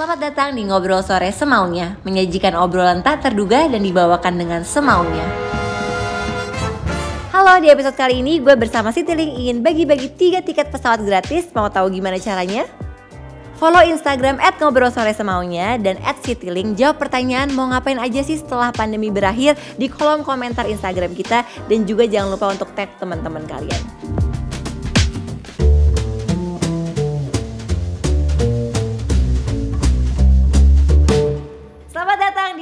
Selamat datang di Ngobrol Sore Semaunya, menyajikan obrolan tak terduga dan dibawakan dengan semaunya. Halo, di episode kali ini gue bersama Citylink ingin bagi-bagi 3 tiket pesawat gratis. Mau tahu gimana caranya? Follow Instagram @ngobrolsoresemaunya dan @citylink. Jawab pertanyaan mau ngapain aja sih setelah pandemi berakhir di kolom komentar Instagram kita. Dan juga jangan lupa untuk tag teman-teman kalian.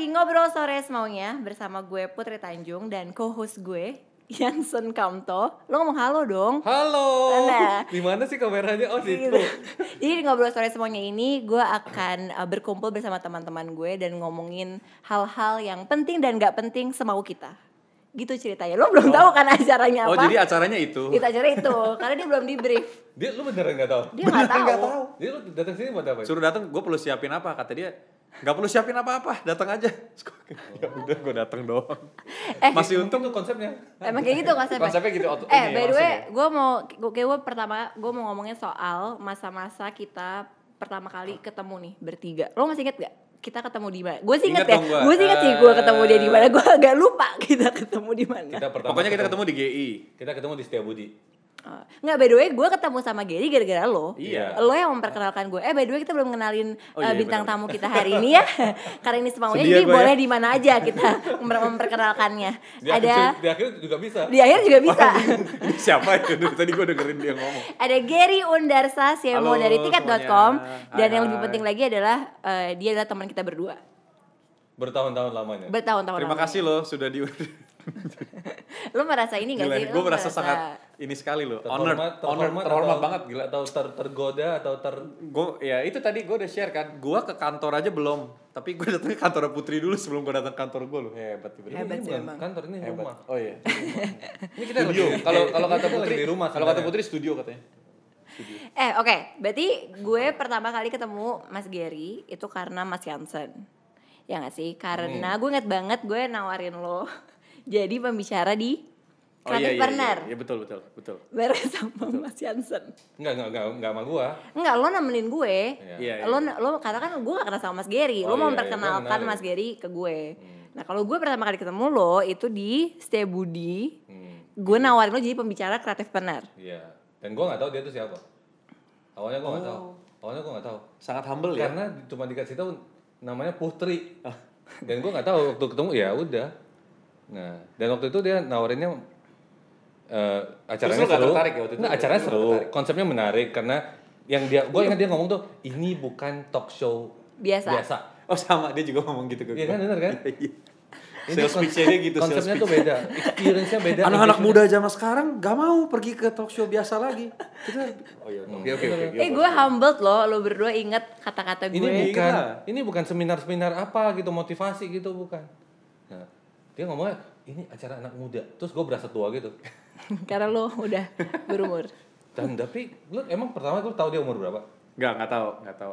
Ngobrol Sore Semaunya bersama gue Putri Tanjung dan co-host gue Jansen Kamto. Lo ngomong halo dong. Halo. Di mana sih kameranya? Oh gitu. Jadi di Ngobrol Sore Semaunya ini gue akan berkumpul bersama teman-teman gue dan ngomongin hal-hal yang penting dan gak penting semau kita. Gitu ceritanya. Lo belum tahu kan acaranya apa? Oh, jadi acaranya itu. Itu acara itu. Karena dia belum di-brief. Dia lu beneran gak tahu. Dia beneran gak tahu. Jadi lu datang sini buat apa? Suruh datang, gue perlu siapin apa? Kata dia, nggak perlu siapin apa-apa, datang aja. Ya udah, gue datang doang. Masih untung tuh konsepnya. Emang kayak gitu konsepnya. Konsepnya gitu. By the way, gue mau ngomongin soal masa-masa kita pertama kali ketemu nih bertiga. Lo masih inget gak? Kita ketemu di mana? Gue sih inget ya. Gue sih inget sih gue ketemu dia di mana. Gue agak lupa kita ketemu di mana. Pokoknya kita ketemu di GI. Kita ketemu di Setiabudi. Nggak, by the way gue ketemu sama Gary gara-gara lo. Iya. Lo yang memperkenalkan gue. By the way kita belum kenalin bintang tamu kita hari ini ya. Karena ini semaunya jadi boleh ya? Di mana aja kita memperkenalkannya. Di akhir juga bisa. Di akhir juga bisa. Siapa itu? Tadi gue dengerin dia ngomong. Ada Gary Undarsa, CMO dari tiket.com. Dan yang lebih penting lagi adalah dia adalah teman kita berdua. Bertahun-tahun lamanya. Terima kasih lo sudah diundang. Lo merasa ini gak sih? Gue merasa sangat ini sekali lo, terhormat banget, gila, atau tergoda atau ya itu tadi gue udah share kan, gue ke kantor aja belum, tapi gue datang ke kantor Putri dulu sebelum gue datang ke kantor gue lo. Hebat sih emang. Kantor ini hebat. Rumah. Oh iya. Ini kita studio. Kalau kata Putri di rumah, kalau kata Putri studio katanya. Oke. Berarti gue pertama kali ketemu Mas Gary itu karena Mas Jansen. Ya nggak sih? Karena gue inget banget gue nawarin lo jadi pembicara di Creativepreneur. Iya betul. Bareng sama betul. Mas Jansen. Enggak sama gua. Enggak, lo nemenin gue. Iya. Lo katakan gue gak kenal sama Mas Gary. Lo mau memperkenalkan Mas Gary ke gue. Nah, kalau gue pertama kali ketemu lo itu di Setiabudi. Gue nawarin lo jadi pembicara Creativepreneur. Iya. Dan gue enggak tahu dia itu siapa. Awalnya gue enggak tahu. Sangat humble ya. Karena cuma dikasih tahu namanya Putri. Dan gue enggak tahu waktu ketemu ya udah. Nah, dan waktu itu dia nawarinnya acaranya seru. Nah, acaranya seru, konsepnya menarik karena yang dia, gue ingat dia ngomong tuh ini bukan talk show biasa. Oh sama, dia juga ngomong gitu. Iya kan, benar kan? Sales pitch-nya dia gitu. Konsepnya tuh beda, experience-nya beda. Anak-anak muda zaman sekarang gak mau pergi ke talk show biasa lagi. Kita oke. Gue humbled loh, lo berdua inget kata-kata gue. Ini bukan seminar-seminar apa gitu, motivasi gitu, bukan. Nah, dia ngomongnya ini acara anak muda, terus gue berasa tua gitu. Karena lo udah berumur. Dan tapi lo emang pertama lo tahu dia umur berapa? Nggak tahu.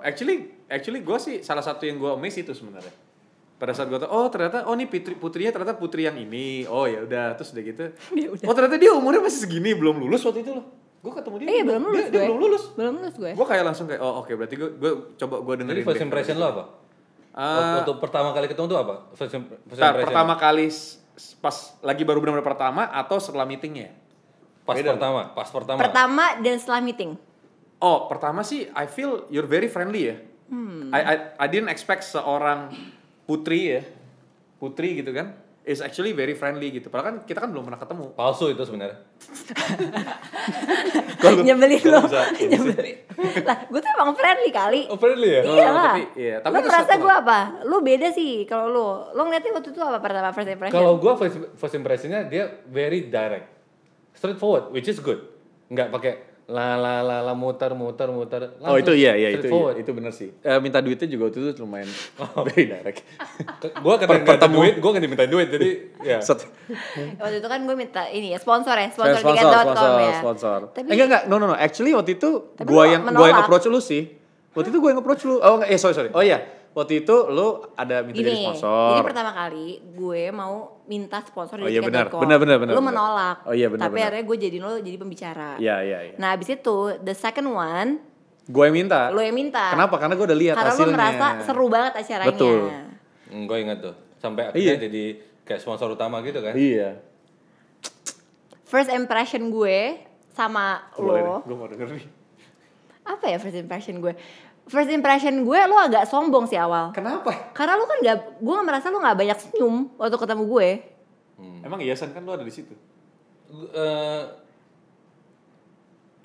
Actually gue sih salah satu yang gue miss itu sebenarnya. Pada saat gue tahu, ternyata ini putrinya yang ini. Oh ya udah, terus udah gitu. Oh ternyata dia umurnya masih segini, belum lulus waktu itu loh. Gue ketemu dia. Belum lulus gue. Gue kayak langsung kayak oke, berarti gue coba gue dengerin. Jadi first impression lo apa? Waktu pertama kali ketemu tuh apa? Pertama kali pas lagi baru benar-benar pertama atau setelah meetingnya? Pas pertama. Pertama dan setelah meeting. Oh, pertama sih I feel you're very friendly ya. I didn't expect seorang Putri gitu kan. Is actually very friendly gitu. Padahal kan kita kan belum pernah ketemu. Palsu itu sebenarnya. Nyebelin lo. Lah, gue tuh emang friendly kali. Oh, friendly ya? Iyalah. Tapi lo merasa gue apa? Lo beda sih kalau lo. Lo ngeliatnya waktu itu apa pertama first impression? Kalau gue first impressionnya dia very direct. Straightforward, which is good. Enggak pakai la muter. Oh itu iya itu benar sih. Minta duitnya juga waktu itu lumayan very direct. Gue kan minta duit, gue kan diminta duit jadi ya. Waktu itu kan gue minta ini ya sponsor tiket.com ya. Sponsor. Tapi, enggak. Actually waktu itu gue yang approach lu sih. Waktu itu gue yang approach lu. Oh enggak, sorry. Oh iya. Waktu itu lo ada minta jadi sponsor. Jadi pertama kali gue mau minta sponsor dari tiket.com. Benar. Lo menolak. Oh iya benar. Tapi akhirnya gue jadiin lo jadi pembicara. Iya. Nah abis itu the second one Gue yang minta. Lo yang minta. Kenapa? Karena gue udah lihat hasilnya. Karena lo merasa seru banget acaranya. Betul. Gue ingat tuh. Sampai akhirnya jadi kayak sponsor utama gitu kan. Iya. First impression gue sama lo. Gue mau denger nih. Apa ya first impression gue? First impression gue lo agak sombong sih awal. Kenapa? Karena lo kan gak, gue merasa lo gak banyak senyum waktu ketemu gue. Emang Yasan kan lo ada di situ.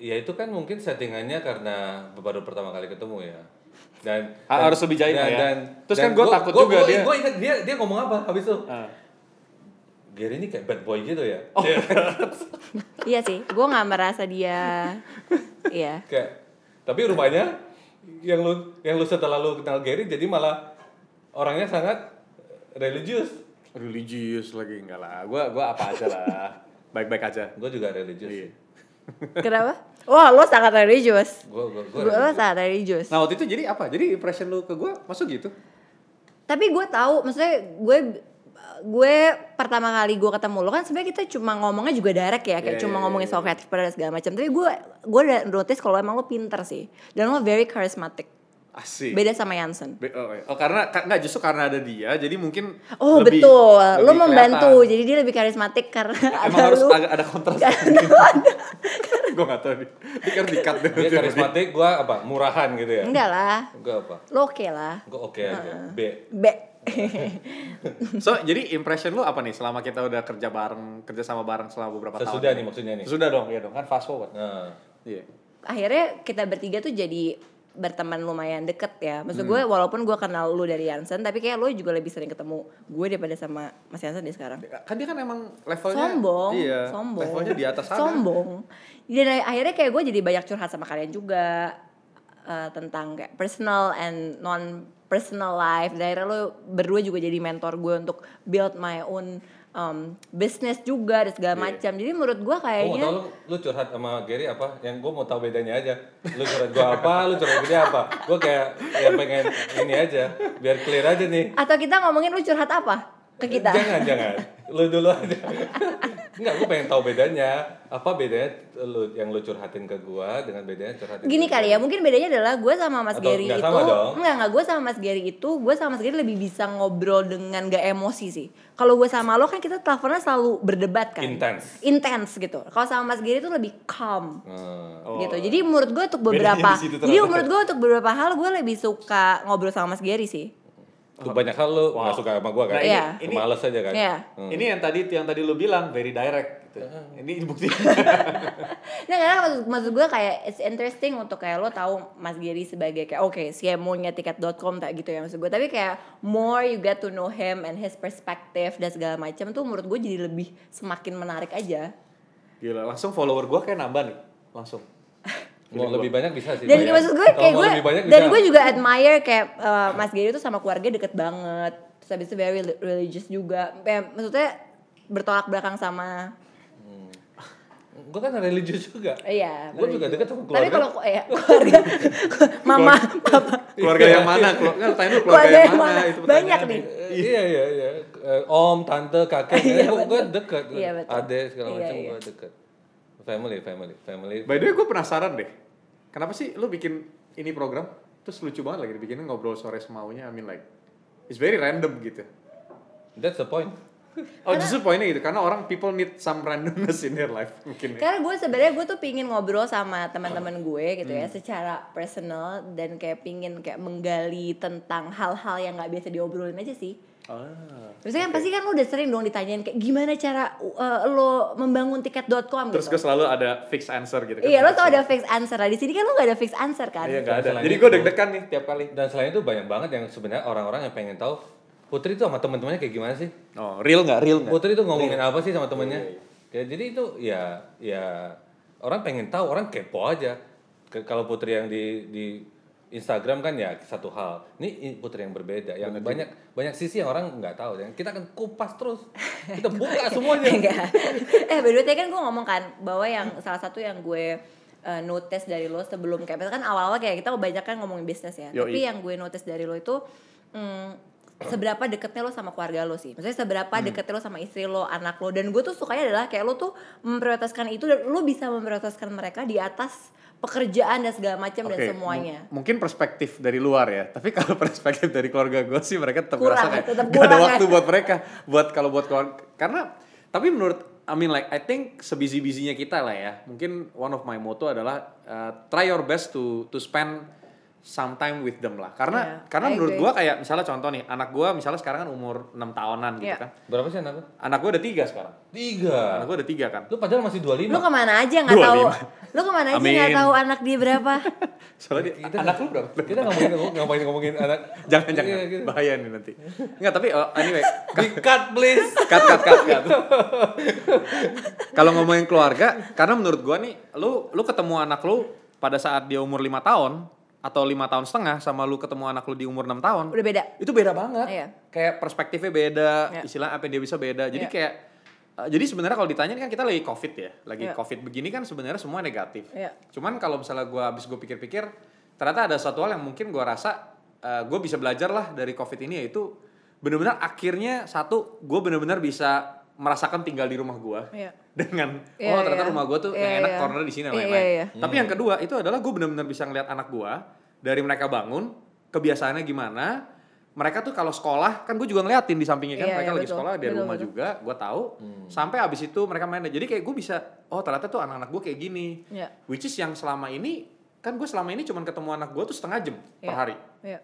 Ya itu kan mungkin settingannya karena baru pertama kali ketemu ya. Dan harus lebih jahit ya. Dan terus dan kan gue takut gua, juga gua, dia. Gue ingat dia ngomong apa habis itu. Gary ini kayak bad boy gitu ya. Oh. Iya sih, gue nggak merasa dia. Iya. Kayak tapi rumahnya. Yang lu setelah lu kenal Gary jadi malah orangnya sangat religius lagi. Enggak lah, gue apa aja lah, baik-baik aja. Gue juga religius. Iya. Kenapa? Wah, lu sangat religius. Gue sangat religius. Nah waktu itu jadi apa? Jadi impression lu ke gue masuk gitu? Tapi gue tahu, maksudnya gue pertama kali gue ketemu lo kan sebenarnya kita cuma ngomongnya juga direct ya, kayak cuma ngomongin soal creativepreneur segala macam. Tapi gue udah notice kalau emang lo pinter sih dan lo very charismatic. Asik. Beda sama Jansen. Oh karena nggak, justru karena ada dia jadi mungkin lebih, betul lo membantu kelihatan. Jadi dia lebih karismatik karena emang harus ada kontras. Gue nggak tahu nih dikat dia karismatik gue apa murahan gitu ya? Enggak lah. Gue apa? Lo oke lah. Gue oke aja. B. So jadi impression lu apa nih selama kita udah kerja sama bareng selama beberapa tahun? Sudah nih maksudnya nih. Sudah dong, ya dong kan fast forward. Iya. Akhirnya kita bertiga tuh jadi berteman lumayan deket ya. Maksud gue walaupun gue kenal lu dari Jansen tapi kayak lu juga lebih sering ketemu gue daripada sama Mas Jansen nih sekarang. Kan dia kan emang levelnya sombong. Levelnya di atas sana. Sombong. Dan akhirnya kayak gue jadi banyak curhat sama kalian juga tentang kayak personal and non-personal life. Akhirnya lo berdua juga jadi mentor gue untuk build my own business juga dan segala macam. Jadi menurut gue kayaknya lu curhat sama Gary apa? Yang gue mau tahu bedanya aja. Lu curhat gue apa? Lu curhat dia apa? Gue kayak ya pengen ini aja biar clear aja nih. Atau kita ngomongin lu curhat apa ke kita? Jangan. Lu dulu aja. Enggak, gue pengen tahu bedanya. Apa bedanya yang lu curhatin ke gue dengan bedanya curhatin gini kali ya, mungkin bedanya adalah gue sama Mas Gary itu gue sama Mas Gary itu lebih bisa ngobrol dengan gak emosi sih. Kalau gue sama lo kan kita teleponnya selalu berdebat kan, intense gitu. Kalau sama Mas Gary itu lebih calm gitu. Jadi menurut gue untuk beberapa hal gue lebih suka ngobrol sama Mas Gary sih. Banyak hal lu nggak suka sama gue kan, ini males aja kan. Ini yang tadi lu bilang very direct gitu. Ini buktinya. Nah karena maksud gue kayak it's interesting untuk kayak lo tahu Mas Gary sebagai kayak CMO-nya tiket.com tak gitu ya maksud gue. Tapi kayak more you get to know him and his perspective dan segala macam tuh menurut gue jadi lebih semakin menarik aja. Gila, langsung follower gue kayak nambah nih langsung. Mau lebih banyak bisa sih. Dan maksud gue kayak gue juga admire kayak Mas Gary itu sama keluarga deket banget. Terus habis itu very religious juga. Maksudnya bertolak belakang sama. Gue kan religious juga. Iya. Gue juga deket sama keluarga. Tapi kalau keluarga mama, papa. Keluarga yang mana? Keluarga yang mana? Itu banyak nih. Iya. Om, tante, kakek. Gue deket. Adek segala macam gue deket. Family. By the way, gue penasaran deh. Kenapa sih lu bikin ini program? Terus lucu banget lagi dibikinnya ngobrol sore semaunya. I mean like it's very random gitu. That's the point. Justru poinnya gitu. Karena people need some randomness in their life mungkin. Karena gue sebenarnya tuh pingin ngobrol sama teman-teman gue gitu ya, secara personal dan kayak pingin kayak menggali tentang hal-hal yang nggak biasa diobrolin aja sih. Maksudnya kan pasti kan lo udah sering dong ditanyain kayak gimana cara lo membangun tiket.com terus gitu. Gue selalu ada fixed answer gitu kan. Iya lo tuh ada fixed answer lah. Di sini kan lo gak ada fixed answer kan. Iya gak ada. Jadi gue deg-degan nih tiap kali. Dan selain itu banyak banget yang sebenarnya orang-orang yang pengen tahu Putri tuh sama teman-temannya kayak gimana sih? Real gak? Putri tuh ngomongin apa sih sama temannya? Ya, jadi itu ya orang pengen tahu, orang kepo aja. Kalau Putri yang di Instagram kan ya satu hal. Ini Putri yang berbeda, yang banyak sisi yang orang nggak tahu. Dan kita akan kupas terus, kita buka semuanya. By the way, kan gue ngomong kan bahwa yang salah satu yang gue notice dari lo sebelum kayak kan awal-awal kayak kita kebanyakan ngomongin bisnis ya. Tapi yang gue notice dari lo itu seberapa deketnya lo sama keluarga lo sih. Maksudnya seberapa deketnya lo sama istri lo, anak lo. Dan gue tuh sukanya adalah kayak lo tuh memprioritaskan itu, dan lo bisa memprioritaskan mereka di atas pekerjaan dan segala macam dan semuanya. Mungkin perspektif dari luar ya. Tapi kalau perspektif dari keluarga gue sih, mereka tetap kurang, merasa kayak gak ada waktu buat mereka. Buat kalau buat keluarga. Karena tapi menurut, I mean like I think sebisi-bisinya kita lah ya. Mungkin one of my motto adalah try your best to spend some time with them lah. Karena karena menurut gue kayak misalnya contoh nih, anak gue misalnya sekarang kan umur 6 tahunan gitu kan. Berapa sih anak lu? Anak gue udah 3 sekarang. 3? Anak gue udah 3 kan. Lu padahal masih 25. Lu kemana aja gak tahu. Lu kemana aja gak tahu anak dia berapa. Soalnya dia, kita, anak lu berapa? Kita ngomongin anak. Jangan-jangan bahaya nih nanti. Enggak tapi anyway. Cut please. Cut. Kalau ngomongin keluarga, karena menurut gue nih, lu ketemu anak lu pada saat dia umur 5 tahun atau 5 tahun setengah sama lu ketemu anak lu di umur 6 tahun. Udah beda. Itu beda banget. Iya. Kayak perspektifnya beda, istilah apa yang dia bisa beda. Jadi kayak jadi sebenarnya kalau ditanya kan kita lagi Covid ya. Lagi Covid begini kan sebenarnya semua negatif. Cuman kalau misalnya gue pikir-pikir, ternyata ada satu hal yang mungkin gue rasa gue bisa belajar lah dari Covid ini, yaitu benar-benar akhirnya satu, gue benar-benar bisa merasakan tinggal di rumah gue dengan ternyata rumah gue tuh yang enak corner di sini dan lain-lain. Tapi yang kedua itu adalah gue benar-benar bisa ngeliat anak gue dari mereka bangun, kebiasaannya gimana. Mereka tuh kalau sekolah kan gue juga ngeliatin di sampingnya kan, mereka lagi sekolah dari rumah juga, gue tahu. Sampai abis itu mereka main. Jadi kayak gue bisa, oh ternyata tuh anak-anak gue kayak gini. Which is yang selama ini kan gue cuman ketemu anak gue tuh setengah jam per hari,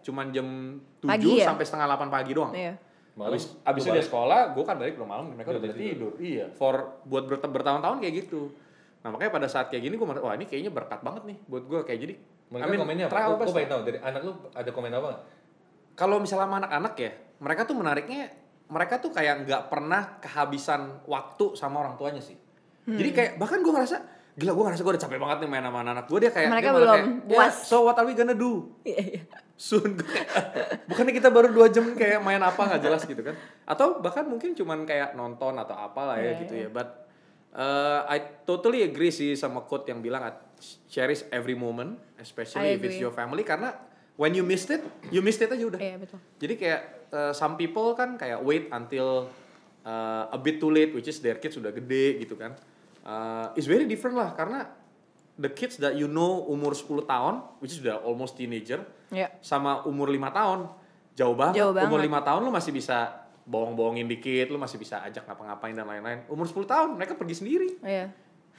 cuman jam 7 sampai setengah 8 pagi doang. Abis itu dia sekolah, gue kan balik belum malam, mereka udah tidur. Buat bertahun-tahun kayak gitu. Nah makanya pada saat kayak gini gue merasa, wah ini kayaknya berkat banget nih buat gue. Kayak jadi mereka komennya apa? Gue pengen tahu dari anak lu ada komen apa gak? Kalau misalnya sama anak-anak ya, mereka tuh menariknya, mereka tuh kayak gak pernah kehabisan waktu sama orang tuanya sih. Jadi kayak, bahkan gue ngerasa, gila gue ngerasa gue udah capek banget nih main sama anak-anak gue. Dia kayak, mereka dia belum kayak, puas. So what are we gonna do? Soon. Bukannya kita baru 2 jam kayak main apa gak jelas gitu kan. Atau bahkan mungkin cuman kayak nonton atau apalah ya gitu ya. But I totally agree sih sama quote yang bilang cherish every moment, especially if it's your family. Karena when you missed it aja udah. Betul. Jadi kayak some people kan kayak wait until a bit too late, which is their kids sudah gede gitu kan. It's very different lah, karena the kids that you know umur 10 tahun, which is udah almost teenager, sama umur 5 tahun, jauh banget. Umur 5 tahun lu masih bisa bohong-bohongin dikit, lu masih bisa ajak ngapa-ngapain dan lain-lain. Umur 10 tahun mereka pergi sendiri.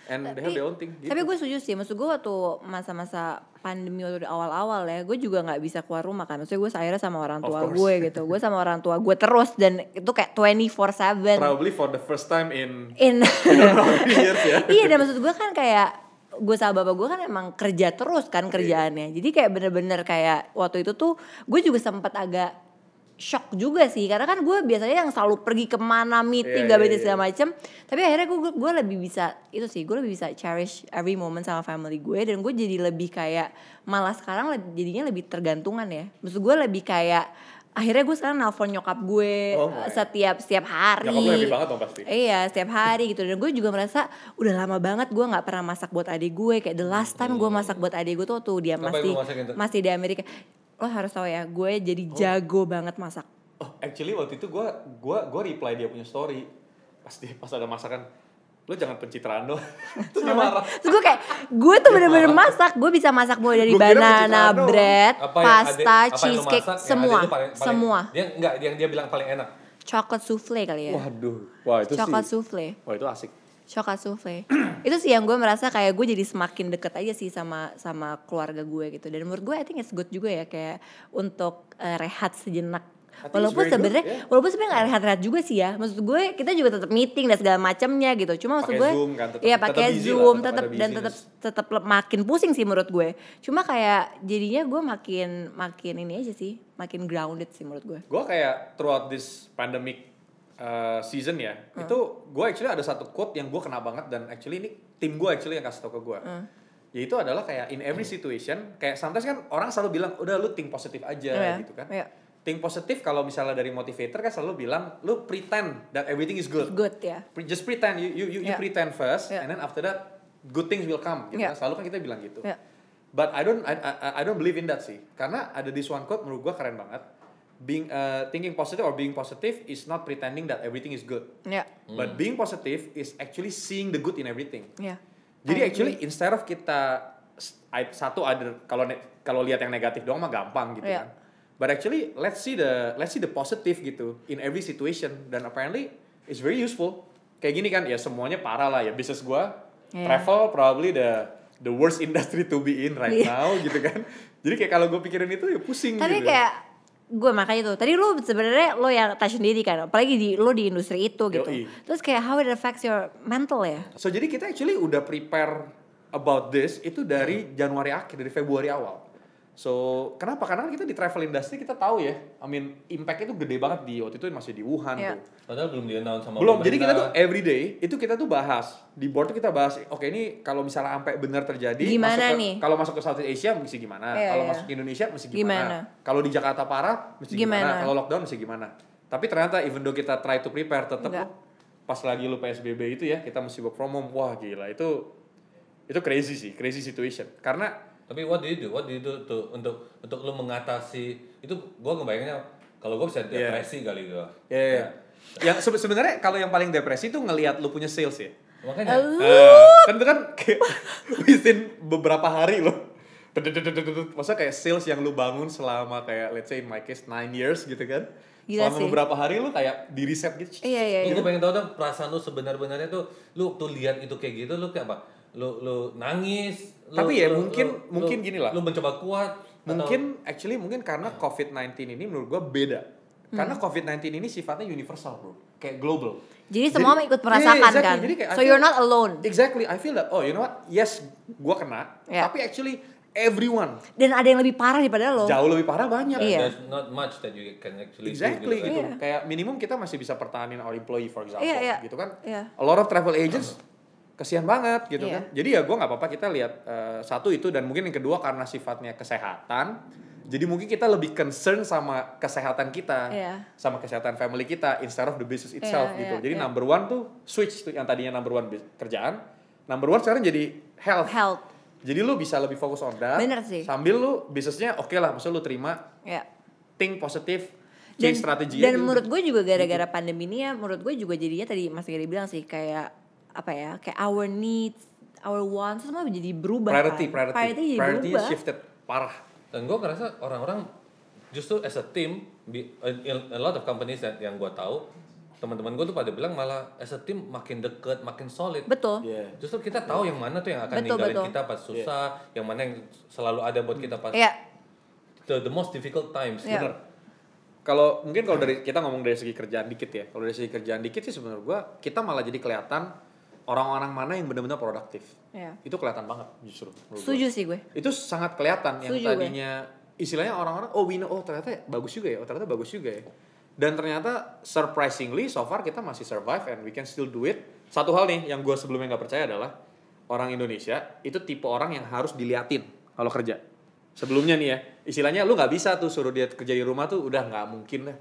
And they have their own thing. Gitu. Tapi gue setuju sih, maksud gue waktu masa-masa pandemi waktu awal-awal ya, gue juga gak bisa keluar rumah kan. Maksudnya gue akhirnya sama orang tua gue gitu. Gue sama orang tua gue terus, dan itu kayak 24/7. Probably for the first time in years ya. Iya, dan maksud gue kan kayak, gue sama bapak gue kan emang kerja terus kan kerjaannya. Jadi kayak bener-bener kayak waktu itu tuh gue juga sempat agak shock juga sih, karena kan gue biasanya yang selalu pergi kemana, meeting, gabut segala macem. Tapi akhirnya gue lebih bisa itu sih, gue lebih bisa cherish every moment sama family gue. Dan gue jadi lebih kayak, malah sekarang jadinya lebih tergantungan ya. Maksud gue lebih kayak, akhirnya gue sekarang nelfon nyokap gue setiap hari. Nyokap gue happy banget dong pasti. Iya, setiap hari gitu. Dan gue juga merasa udah lama banget gue gak pernah masak buat adik gue. Kayak the last time gue masak buat adik gue tuh dia masih di Amerika. Lo harus tahu ya, gue jadi jago banget masak. Actually waktu itu gue reply dia punya story. Pas ada masakan, lo jangan pencitraan doang. Terus dia marah. Terus gue kayak, gue tuh bener-bener masak. Gue bisa masak mulai dari banana bread, pasta, cheesecake, semua. Yang dia bilang paling enak, coklat souffle kali ya. Wah itu sih. Coklat souffle. Wah itu asik. Coklat souffle. Itu sih yang gue merasa kayak gue jadi semakin deket aja sih sama keluarga gue gitu. Dan menurut gue I think it's good juga ya, kayak untuk rehat sejenak. Walaupun sebenarnya nggak rehat-rehat juga sih ya, maksud gue kita juga tetap meeting dan segala macamnya gitu. Cuma maksud gue, ya pakai zoom, tetap makin pusing sih menurut gue. Cuma kayak jadinya gue makin ini aja sih, makin grounded sih menurut gue. Gue kayak throughout this pandemic season ya, itu gue actually ada satu quote yang gue kena banget, dan actually ini tim gue actually yang kasih tau ke gue. Yaitu adalah kayak in every situation, kayak sometimes kan orang selalu bilang udah lu think positif aja gitu kan. Think positif kalau misalnya dari motivator kan selalu bilang lu pretend that everything is good. Good ya. Yeah. Just pretend, you pretend first, and then after that good things will come. Gitu kan? Selalu kan kita bilang gitu. But I don't believe in that sih. Karena ada this one quote menurut gue keren banget. being thinking positive or being positive is not pretending that everything is good. Yeah. But being positive is actually seeing the good in everything. Yeah. Jadi actually instead of kita kalau lihat yang negatif doang mah gampang gitu kan. But actually let's see the positive gitu in every situation, dan apparently it's very useful. Kayak gini kan, ya semuanya parah lah ya, bisnis gua, travel probably the worst industry to be in right now gitu kan. Jadi kayak kalau gue pikirin itu ya pusing. Tapi gitu. Tapi kayak gue makanya tuh, tadi lo sebenarnya lo yang touch sendiri kan, apalagi lo di industri itu gitu. Terus kayak how it affects your mental ya. So jadi kita actually udah prepare about this itu dari Januari akhir, dari Februari awal. So kenapa? Karena kita di travel industry kita tahu ya, I mean impact itu gede banget di waktu itu masih di Wuhan tuh. Padahal belum di-announce sama pemerintah. Jadi kita tuh everyday itu kita tuh bahas di board tuh kita bahas, oke, ini kalau misalnya sampai benar terjadi, gimana nih? Kalau masuk ke Southeast Asia mesti gimana? Kalau masuk ke Indonesia mesti gimana? Kalau di Jakarta parah mesti gimana? Kalau lockdown mesti gimana? Tapi ternyata even though kita try to prepare, tetap pas lagi lu PSBB itu ya kita mesti work from home. Wah gila, itu crazy sih, crazy situation. Karena tapi what do you do tuh untuk lo mengatasi itu? Gue ngebayanginnya kalau gue bisa depresi kali gue. Yang sebenarnya kalau yang paling depresi tuh ngelihat lo punya sales ya. Makanya kan itu kan kayak within beberapa hari lo. Maksudnya kayak sales yang lo bangun selama kayak let's say in my case 9 years gitu kan. Gila selama sih. Beberapa hari lo kayak di reset gitu. Iya. Gue pengen tahu dong perasaan lo sebenar-benarnya tuh lo waktu lihat itu kayak gitu lo kayak apa? Lu nangis, tapi ya mungkin gini lah. Lu mencoba kuat. Mungkin karena COVID-19 ini menurut gua beda. Karena COVID-19 ini sifatnya universal, bro. Kayak global. Jadi semua ikut merasakan kan. Jadi kayak, so you're not alone. Exactly. I feel that. Oh, you know what? Yes, gua kena. Yeah. Tapi actually everyone. Dan ada yang lebih parah daripada lo. Jauh lebih parah banyak. There's not much that you can actually do. Gitu. Kayak minimum kita masih bisa pertahanin our employee for example gitu kan. A lot of travel agents kesian banget gitu kan. Jadi ya gue gak apa-apa kita lihat satu itu, dan mungkin yang kedua karena sifatnya kesehatan. Jadi mungkin kita lebih concern sama kesehatan kita, sama kesehatan family kita instead of the business itself gitu. Jadi number one tuh switch tuh, yang tadinya number one kerjaan, number one sekarang jadi health. Jadi lu bisa lebih fokus on that. Bener sih. Sambil lu bisnisnya oke lah, maksudnya lu terima, think positive. Dan menurut gue juga gara-gara pandemi ini ya, menurut gue juga jadinya tadi Mas Gary bilang sih kayak kayak our needs, our wants semua jadi berubah. Priority jadi berubah. Shifted parah. Dan gue ngerasa orang-orang justru as a team, a lot of companies yang gue tahu, teman-teman gue tuh pada bilang malah as a team makin deket, makin solid. Betul. Justru kita tahu yang mana tuh yang akan ninggalin kita pas susah, yang mana yang selalu ada buat kita pas the most difficult times. Bener. Kalau mungkin kalau dari kita ngomong dari segi kerjaan dikit ya, kalau dari segi kerjaan dikit sih sebenarnya gue kita malah jadi kelihatan orang-orang mana yang benar-benar produktif. Itu kelihatan banget justru. Setuju sih gue. Itu sangat kelihatan. Yang tadinya istilahnya orang-orang ternyata bagus juga ya. Dan ternyata surprisingly so far kita masih survive and we can still do it. Satu hal nih yang gue sebelumnya enggak percaya adalah orang Indonesia itu tipe orang yang harus diliatin kalau kerja. Sebelumnya nih ya, istilahnya lu enggak bisa tuh suruh dia kerja di rumah tuh udah enggak mungkin lah.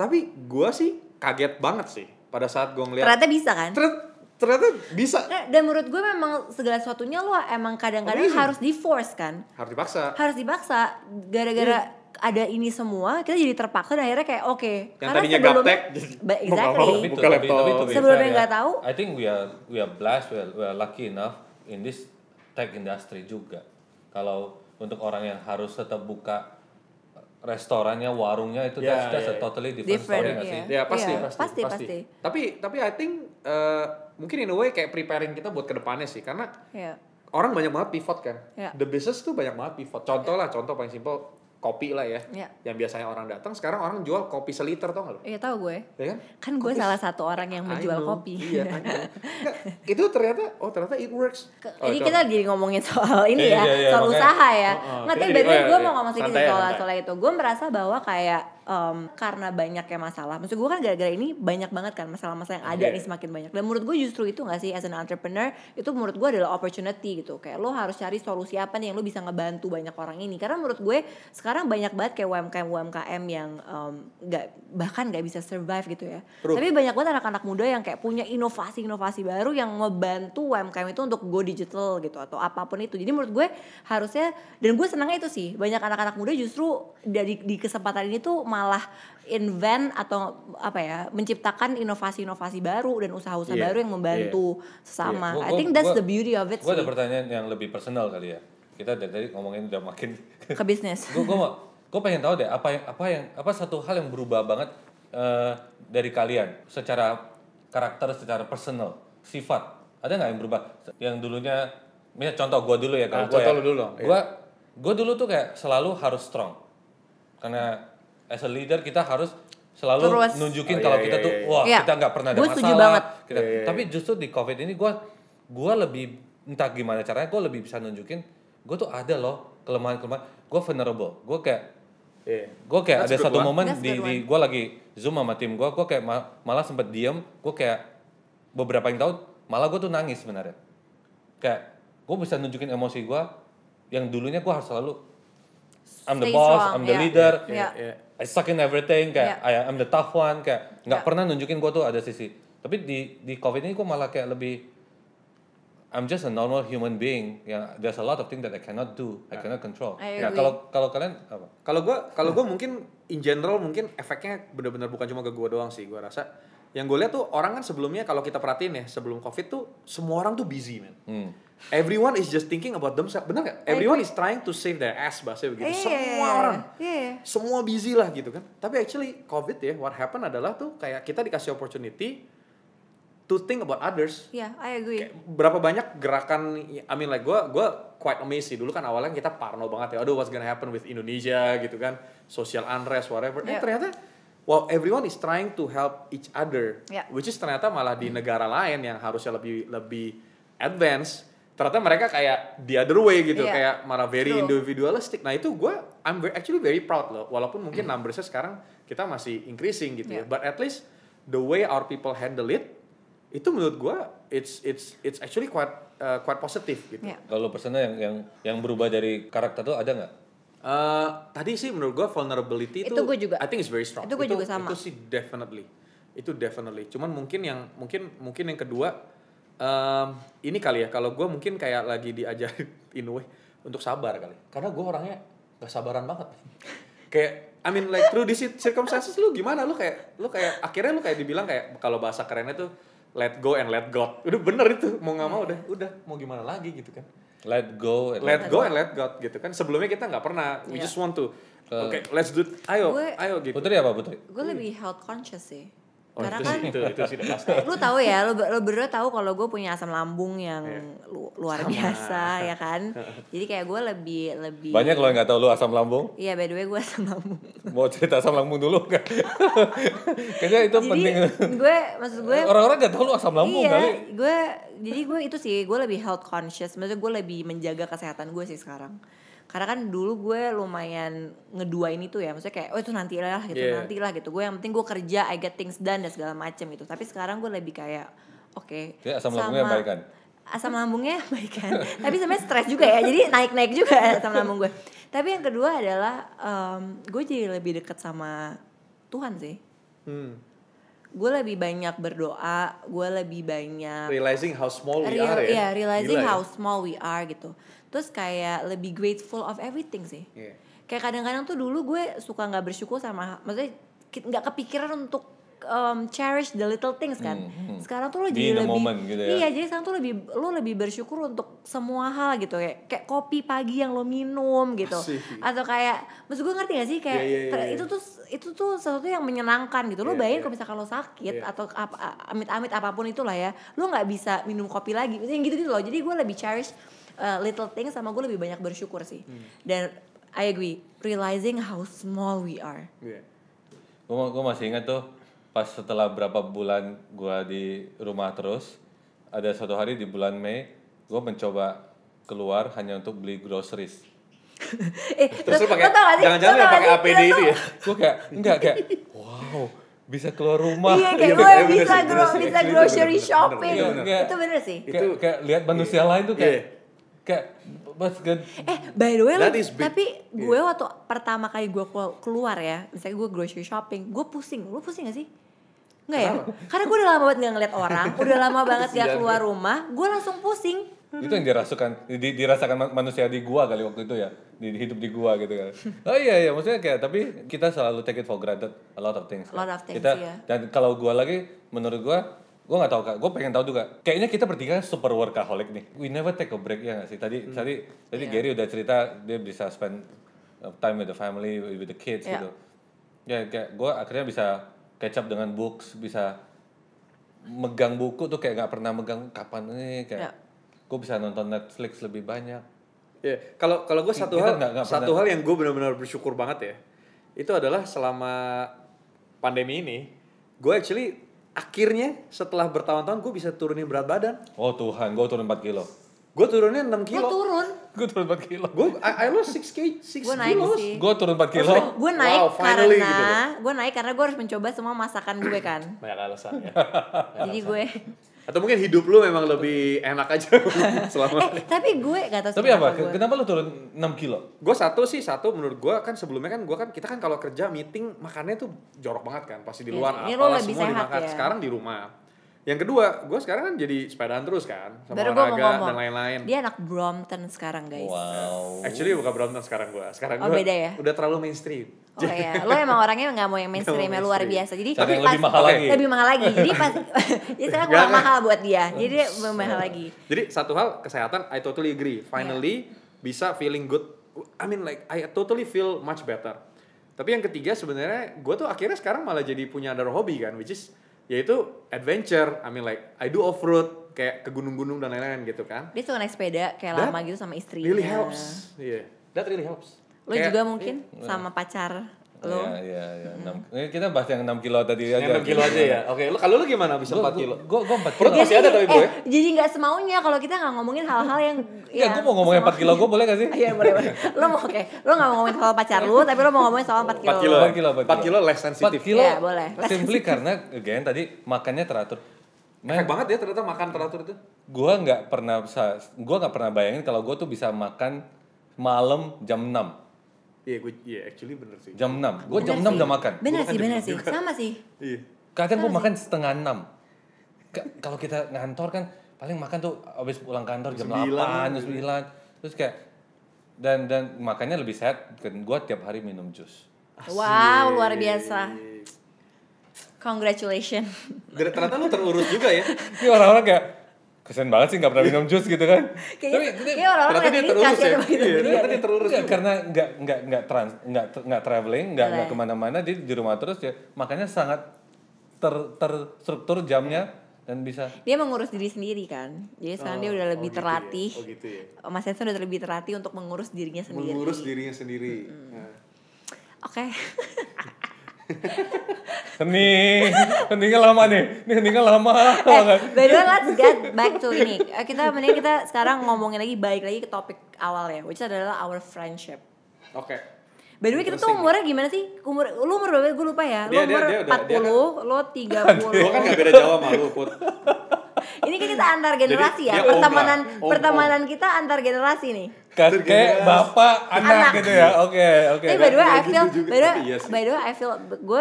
Tapi gue sih kaget banget sih pada saat gue ngeliat. Ternyata bisa kan? Ternyata bisa. Dan menurut gue memang segala sesuatunya lo emang kadang-kadang harus di-force kan. Harus dipaksa. Gara-gara ada ini semua, kita jadi terpaksa dan akhirnya kayak yang karena tadinya gaptek, buka laptop. Sebelumnya gak tahu. I think we are blessed, we are lucky enough in this tech industry juga. Kalau untuk orang yang harus tetap buka restorannya, warungnya itu that's a totally different story gak sih? Pasti. Tapi I think mungkin in a way kayak preparing kita buat kedepannya sih, karena orang banyak banget pivot kan. The business tuh banyak banget pivot. Contoh paling simple kopi lah ya. Yang biasanya orang datang sekarang orang jual kopi seliter tau gak lo? Iya tahu gue. Ya kan gue salah satu orang yang menjual kopi. Itu ternyata it works. Ini kita lagi ngomongin soal ini ya, soal usaha ya. Nggak, tapi bener gue mau ngomong sedikit soal itu. Gue merasa bahwa kayak karena banyaknya masalah. Maksud gue kan gara-gara ini banyak banget kan masalah-masalah yang ada nih semakin banyak. Dan menurut gue justru itu nggak sih as an entrepreneur, itu menurut gue adalah opportunity gitu. Kayak lo harus cari solusi apa nih yang lo bisa ngebantu banyak orang ini. Karena menurut gue sekarang banyak banget kayak UMKM yang bahkan nggak bisa survive gitu ya. True. Tapi banyak banget anak-anak muda yang kayak punya inovasi-inovasi baru yang ngebantu UMKM itu untuk go digital gitu atau apapun itu. Jadi menurut gue harusnya, dan gue senangnya itu sih, banyak anak-anak muda justru dari di kesempatan ini tuh malah invent atau apa ya, menciptakan inovasi-inovasi baru dan usaha-usaha baru yang membantu sesama. I think that's the beauty of it. Gue ada pertanyaan yang lebih personal kali ya. Kita dari tadi ngomongin udah makin ke bisnis. Gue pengen tahu deh apa satu hal yang berubah banget dari kalian secara karakter, secara personal, sifat. Ada nggak yang berubah? Yang dulunya, misalnya contoh gue dulu ya, kalau gue dulu tuh kayak selalu harus strong. Karena as a leader kita harus selalu nunjukin kalau kita tuh kita nggak pernah ada masalah. Kita, tapi justru di COVID ini gue lebih entah gimana caranya gue lebih bisa nunjukin gue tuh ada loh kelemahan-kelemahan. Gue vulnerable. Gue kayak ada satu momen di gue lagi Zoom sama tim gue kayak malah sempet diem. Gue kayak beberapa yang tahu malah gue tuh nangis sebenarnya. Kayak gue bisa nunjukin emosi gue yang dulunya gue harus selalu I'm the boss, I'm the leader, I suck in everything, kayak I'm the tough one, kayak nggak pernah nunjukin gue tuh ada sisi. Tapi di COVID ini gue malah kayak lebih I'm just a normal human being. Ya, there's a lot of things that I cannot do, I cannot control. Ya, kalau kalian apa? Kalau gue mungkin in general mungkin efeknya benar-benar bukan cuma ke gue doang sih, gue rasa. Yang gue lihat tuh orang kan sebelumnya kalau kita perhatiin ya, sebelum COVID tuh semua orang tuh busy man. Everyone is just thinking about themselves, benar nggak? Everyone is trying to save their ass, bahasanya begitu. Semua orang, semua busy lah gitu kan. Tapi actually COVID ya, what happen adalah tuh kayak kita dikasih opportunity to think about others. Yeah, I agree. Kayak berapa banyak gerakan, I mean like gue quite amazed sih. Dulu kan awalnya kita parno banget ya, aduh what's gonna happen with Indonesia gitu kan, social unrest whatever. Ternyata well, everyone is trying to help each other, which is ternyata malah di negara lain yang harusnya lebih advance, ternyata mereka kayak the other way gitu, kayak malah very individualistic. Nah itu gue, I'm actually very proud loh, walaupun mungkin numbersnya sekarang kita masih increasing gitu ya, but at least the way our people handle it, itu menurut gue it's actually quite positive gitu. Kalau personal yang berubah dari karakter tuh ada nggak? Tadi sih menurut gue vulnerability itu gue juga, I think it's very strong. Itu juga sama. Itu sih definitely. Cuman mungkin yang kedua ini kali ya, kalau gue mungkin kayak lagi diajarin in a way untuk sabar kali. Karena gue orangnya nggak sabaran banget. Kayak I mean like through this circumstances lu gimana? Lu kayak akhirnya lu kayak dibilang kayak kalau bahasa kerennya tuh let go and let God. Udah bener itu, mau nggak mau udah mau gimana lagi gitu kan. Let go and let God gitu kan. Sebelumnya kita nggak pernah. We just want to. Okay, let's do it. Ayo gitu. Putri apa Putri? Gue lebih health conscious sih. Karena kan itu sih pasti. Lu tahu ya, lu berdua tahu kalau gue punya asam lambung yang luar biasa ya kan. Jadi kayak gue lebih banyak lo yang nggak tahu lu asam lambung. Iya, by the way gue asam lambung. Mau cerita asam lambung dulu kan? Kayaknya itu jadi, penting. Maksud gue orang-orang nggak tahu lu asam lambung kali. Jadi gue itu sih, gue lebih health conscious. Maksudnya gue lebih menjaga kesehatan gue sih sekarang. Karena kan dulu gue lumayan ngeduain itu ya. Maksudnya kayak, itu nantilah gitu, Gue yang penting gue kerja, I get things done dan segala macem gitu. Tapi sekarang gue lebih kayak, jadi asam lambungnya baik kan? Asam lambungnya baik kan? Tapi sebenarnya stres juga ya, jadi naik-naik juga asam lambung gue. Tapi yang kedua adalah, gue jadi lebih dekat sama Tuhan sih. Gue lebih banyak berdoa, gue lebih banyak realizing how small we are ya. Yeah, realizing how small we are gitu. Terus kayak lebih grateful of everything sih. Kayak kadang-kadang tuh dulu gue suka nggak bersyukur sama, maksudnya nggak kepikiran untuk cherish the little things kan. Sekarang tuh lo jadi lebih gitu ya. Iya, jadi sekarang tuh lo lebih bersyukur untuk semua hal gitu, kayak kopi pagi yang lo minum gitu. Asih. Atau kayak maksud gue ngerti gak sih kayak itu tuh sesuatu yang menyenangkan gitu. Lo bayangin kalau misalkan lo sakit atau amit-amit apapun itulah ya, lo nggak bisa minum kopi lagi. Yang gitu-gitu loh. Jadi gue lebih cherish little things sama gue lebih banyak bersyukur sih. Dan I agree, realizing how small we are. Gue masih ingat tuh pas setelah berapa bulan gue di rumah terus, ada satu hari di bulan Mei gue mencoba keluar hanya untuk beli groceries. Terus pakai, jangan-jangan yang pakai APD itu ya? Gue kayak enggak. Wow, bisa keluar rumah. Iya, kayak gue bisa grocery shopping. Itu bener sih. Itu kayak lihat manusia lain tuh kayak what's good. By the way, tapi gue waktu pertama kali gue keluar ya, misalnya gue grocery shopping, gue pusing. Lu pusing gak sih? Enggak ya? Karena gue udah lama banget gak ngeliat orang, udah lama banget gak keluar rumah, gue langsung pusing. Itu yang dirasakan manusia di gua kali waktu itu ya, di hidup di gua gitu kan. Oh iya, maksudnya kayak tapi kita selalu take it for granted a lot of things kita, yeah. Dan kalau gua lagi, menurut gua nggak tahu kak, gua pengen tahu juga. Kayaknya kita bertiga super workaholic nih. We never take a break ya nggak sih? Tadi yeah. Gary udah cerita dia bisa spend time with the family, with the kids yeah. Gitu. Ya kayak gua akhirnya bisa catch up dengan books, bisa megang buku tuh kayak nggak pernah megang kapan nih kayak. Yeah. Gue bisa nonton Netflix lebih banyak. Ya, yeah. Kalau gue satu hal yang gue benar-benar bersyukur banget ya, itu adalah selama pandemi ini, gue actually akhirnya setelah bertahun-tahun gue bisa turunin berat badan. Oh Tuhan, gue turun 4 kilo. Gue turunnya 6 kilo. Gue turun 4 kilo. Gue I lost 6 kilos. Gue turun 4 kilo. Gue naik wow, karena gue harus mencoba semua masakan gue kan. Banyak alasan ya. Jadi gue. Atau mungkin hidup lu memang lebih enak aja selama. Tapi gue enggak tahu. Tapi apa? Kenapa lu turun 6 kilo? Gue satu menurut gue kan sebelumnya kan kita kan kalau kerja meeting makannya tuh jorok banget kan, pasti di luar apalah semua dimakan. Ya. Sekarang di rumah. Yang kedua, gue sekarang kan jadi sepedaan terus kan, sama olahraga dan lain-lain. Dia anak Brompton sekarang, guys. Wow. Actually bukan Brompton sekarang gue. Sekarang gue ya? Udah terlalu mainstream. Oh iya, lo emang orangnya gak mau yang mainstream, yang luar biasa. Jadi tapi lebih mahal lagi. Jadi pas jadi sekarang kurang mahal buat dia. Jadi dia mahal lagi. Jadi satu hal, kesehatan I totally agree. Finally bisa feeling good. I mean like I totally feel much better. Tapi yang ketiga sebenarnya gue tuh akhirnya sekarang malah jadi punya other hobby kan, which is yaitu adventure. I mean like I do off-road kayak ke gunung-gunung dan lain-lain gitu kan. Dia suka naik sepeda kayak that lama gitu sama istrinya. Really helps. Yeah. That really helps. Lo kayak, juga mungkin sama pacar lo. Iya. Kita bahas yang 6 kilo tadi aja. Yang 6 kilo aja ya. Oke, kalau lo gimana bisa 4 kilo? Gue 4 kilo. Perut masih ada tapi gue. Jadi enggak semaunya kalau kita enggak ngomongin hal-hal yang ya. Gue mau ngomongin 4 kilo gue boleh enggak sih? Iya, boleh. Lo mau oke. Lo enggak mau ngomongin soal pacar lo, tapi lo mau ngomongin soal 4 kilo. 4 kilo less sensitive. 4 kilo. Iya, boleh. Simply karena again tadi makannya teratur. Enak banget ya ternyata makan teratur itu. Gue enggak pernah bayangin kalau gue tuh bisa makan malam jam 6. Iya, actually bener sih. Jam 6. Gue jam 6 udah makan. Bener sih. Sama sih. Iya. Kadang gue makan 5:30. Kalau kita ngantor kan paling makan tuh abis pulang kantor jam 8, 9. Terus kayak dan makannya lebih sehat. Gue tiap hari minum jus. Wow, luar biasa. Congratulations. Ternyata lu terurus juga ya. Ini orang-orang kayak kesen banget sih gak pernah minum jus gitu kan. Kayaknya orang-orang yang ini kasihan sama gitu. Ternyata dia terurus juga. Karena gak traveling, gak kemana-mana, dia di rumah terus ya. Makanya sangat terstruktur jamnya dan bisa. Dia mengurus diri sendiri kan. Jadi sekarang dia udah lebih terlatih. Oh gitu ya. Mas Henson udah lebih terlatih untuk mengurus dirinya sendiri. Oke. Heningnya lama nih. By the way, let's get back to ini. Kita sekarang ngomongin lagi, balik lagi ke topik awal ya, which adalah our friendship. Oke. By the way, kita tuh umurnya gimana sih? Lu umur berapa? Gue lupa ya. Lu umur 40, lo 30. Gue kan gak beda jauh sama lu, Put. Ini kan kita antar generasi. Jadi, ya pertemanan kita antar generasi nih. Kakek, bapak, anak gitu ya. Oke. Tapi by the way I feel gue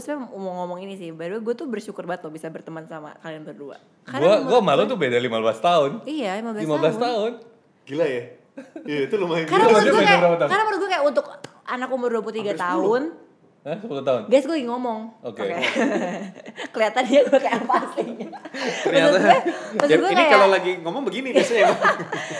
sebenarnya mau ngomong ini sih. By the way gue tuh bersyukur banget loh bisa berteman sama kalian berdua. Gue malu tuh beda 15 tahun. Iya, 15 tahun. Gila ya. Iya, itu lumayan. Karena menurut gue kayak untuk anak umur 23 tahun. 10 tahun. Guys, gue lagi ngomong. Oke. Kelihatan dia gue kayak apa aslinya. Ternyata. Ini kalau lagi ngomong begini biasanya.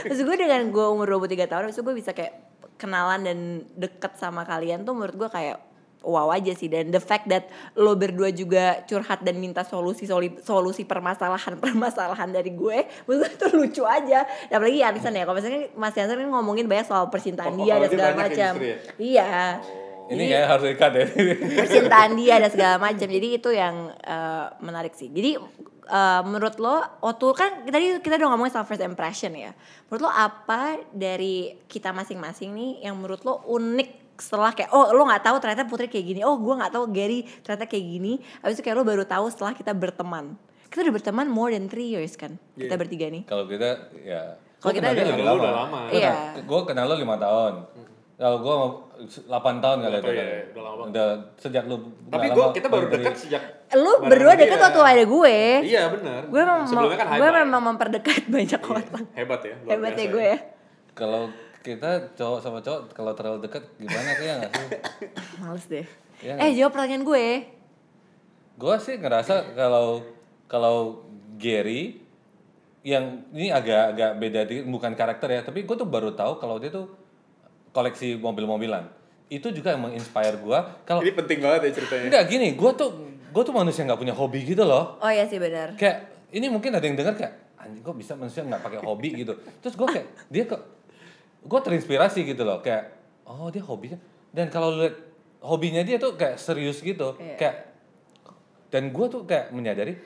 Terus gue dengan gue umur 23 tahun, terus gue bisa kayak kenalan dan deket sama kalian tuh menurut gue kayak wow aja sih. Dan the fact that lo berdua juga curhat dan minta solusi permasalahan dari gue tuh lucu aja. Dan apalagi Yansen ya, kalau misalnya Mas Yansen kan ngomongin banyak soal percintaan dia dan segala macam. Iya. Ini kayak harus dikat ya. Percintaan dia dan segala macam. Jadi itu yang menarik sih. Jadi menurut lo waktu kan tadi kita udah ngomongin soal first impression ya. Menurut lo apa dari kita masing-masing nih yang menurut lo unik setelah kayak oh lo nggak tahu ternyata Putri kayak gini, oh gue nggak tahu Gary ternyata kayak gini. Habis itu kayak lo baru tahu setelah kita berteman. Kita udah berteman more than 3 years kan, kita bertiga nih. Kalau kita ya kalau kita udah lama. Iya. Gue kenal lo 5 tahun. Kalau gue 8 tahun kali itu kan. Udah lama banget. Udah sejak lu. Tapi kita baru dekat sejak lu berdua dekat waktu ada gue. Iya benar. Gue memang memperdekat banyak orang. Hebat ya. Hebat ya gue ya. Kalau kita cowok sama cowok kalau terlalu dekat gimana sih ya nggak sih? Males deh. Ya, jawab pertanyaan gue. Gue sih ngerasa kalau Gary yang ini agak beda di bukan karakter ya, tapi gue tuh baru tahu kalau dia tuh koleksi mobil-mobilan. Itu juga yang menginspire gue. Kalau ini penting banget ya ceritanya. Enggak gini, gue tuh manusia nggak punya hobi gitu loh. Oh iya sih benar. Kayak ini mungkin ada yang dengar kayak anjing kok bisa manusia nggak pakai hobi gitu. Terus gue kayak dia kok gue terinspirasi gitu loh kayak oh dia hobinya. Dan kalau lihat hobinya dia tuh kayak serius gitu. Iya. Kayak dan gue tuh kayak menyadari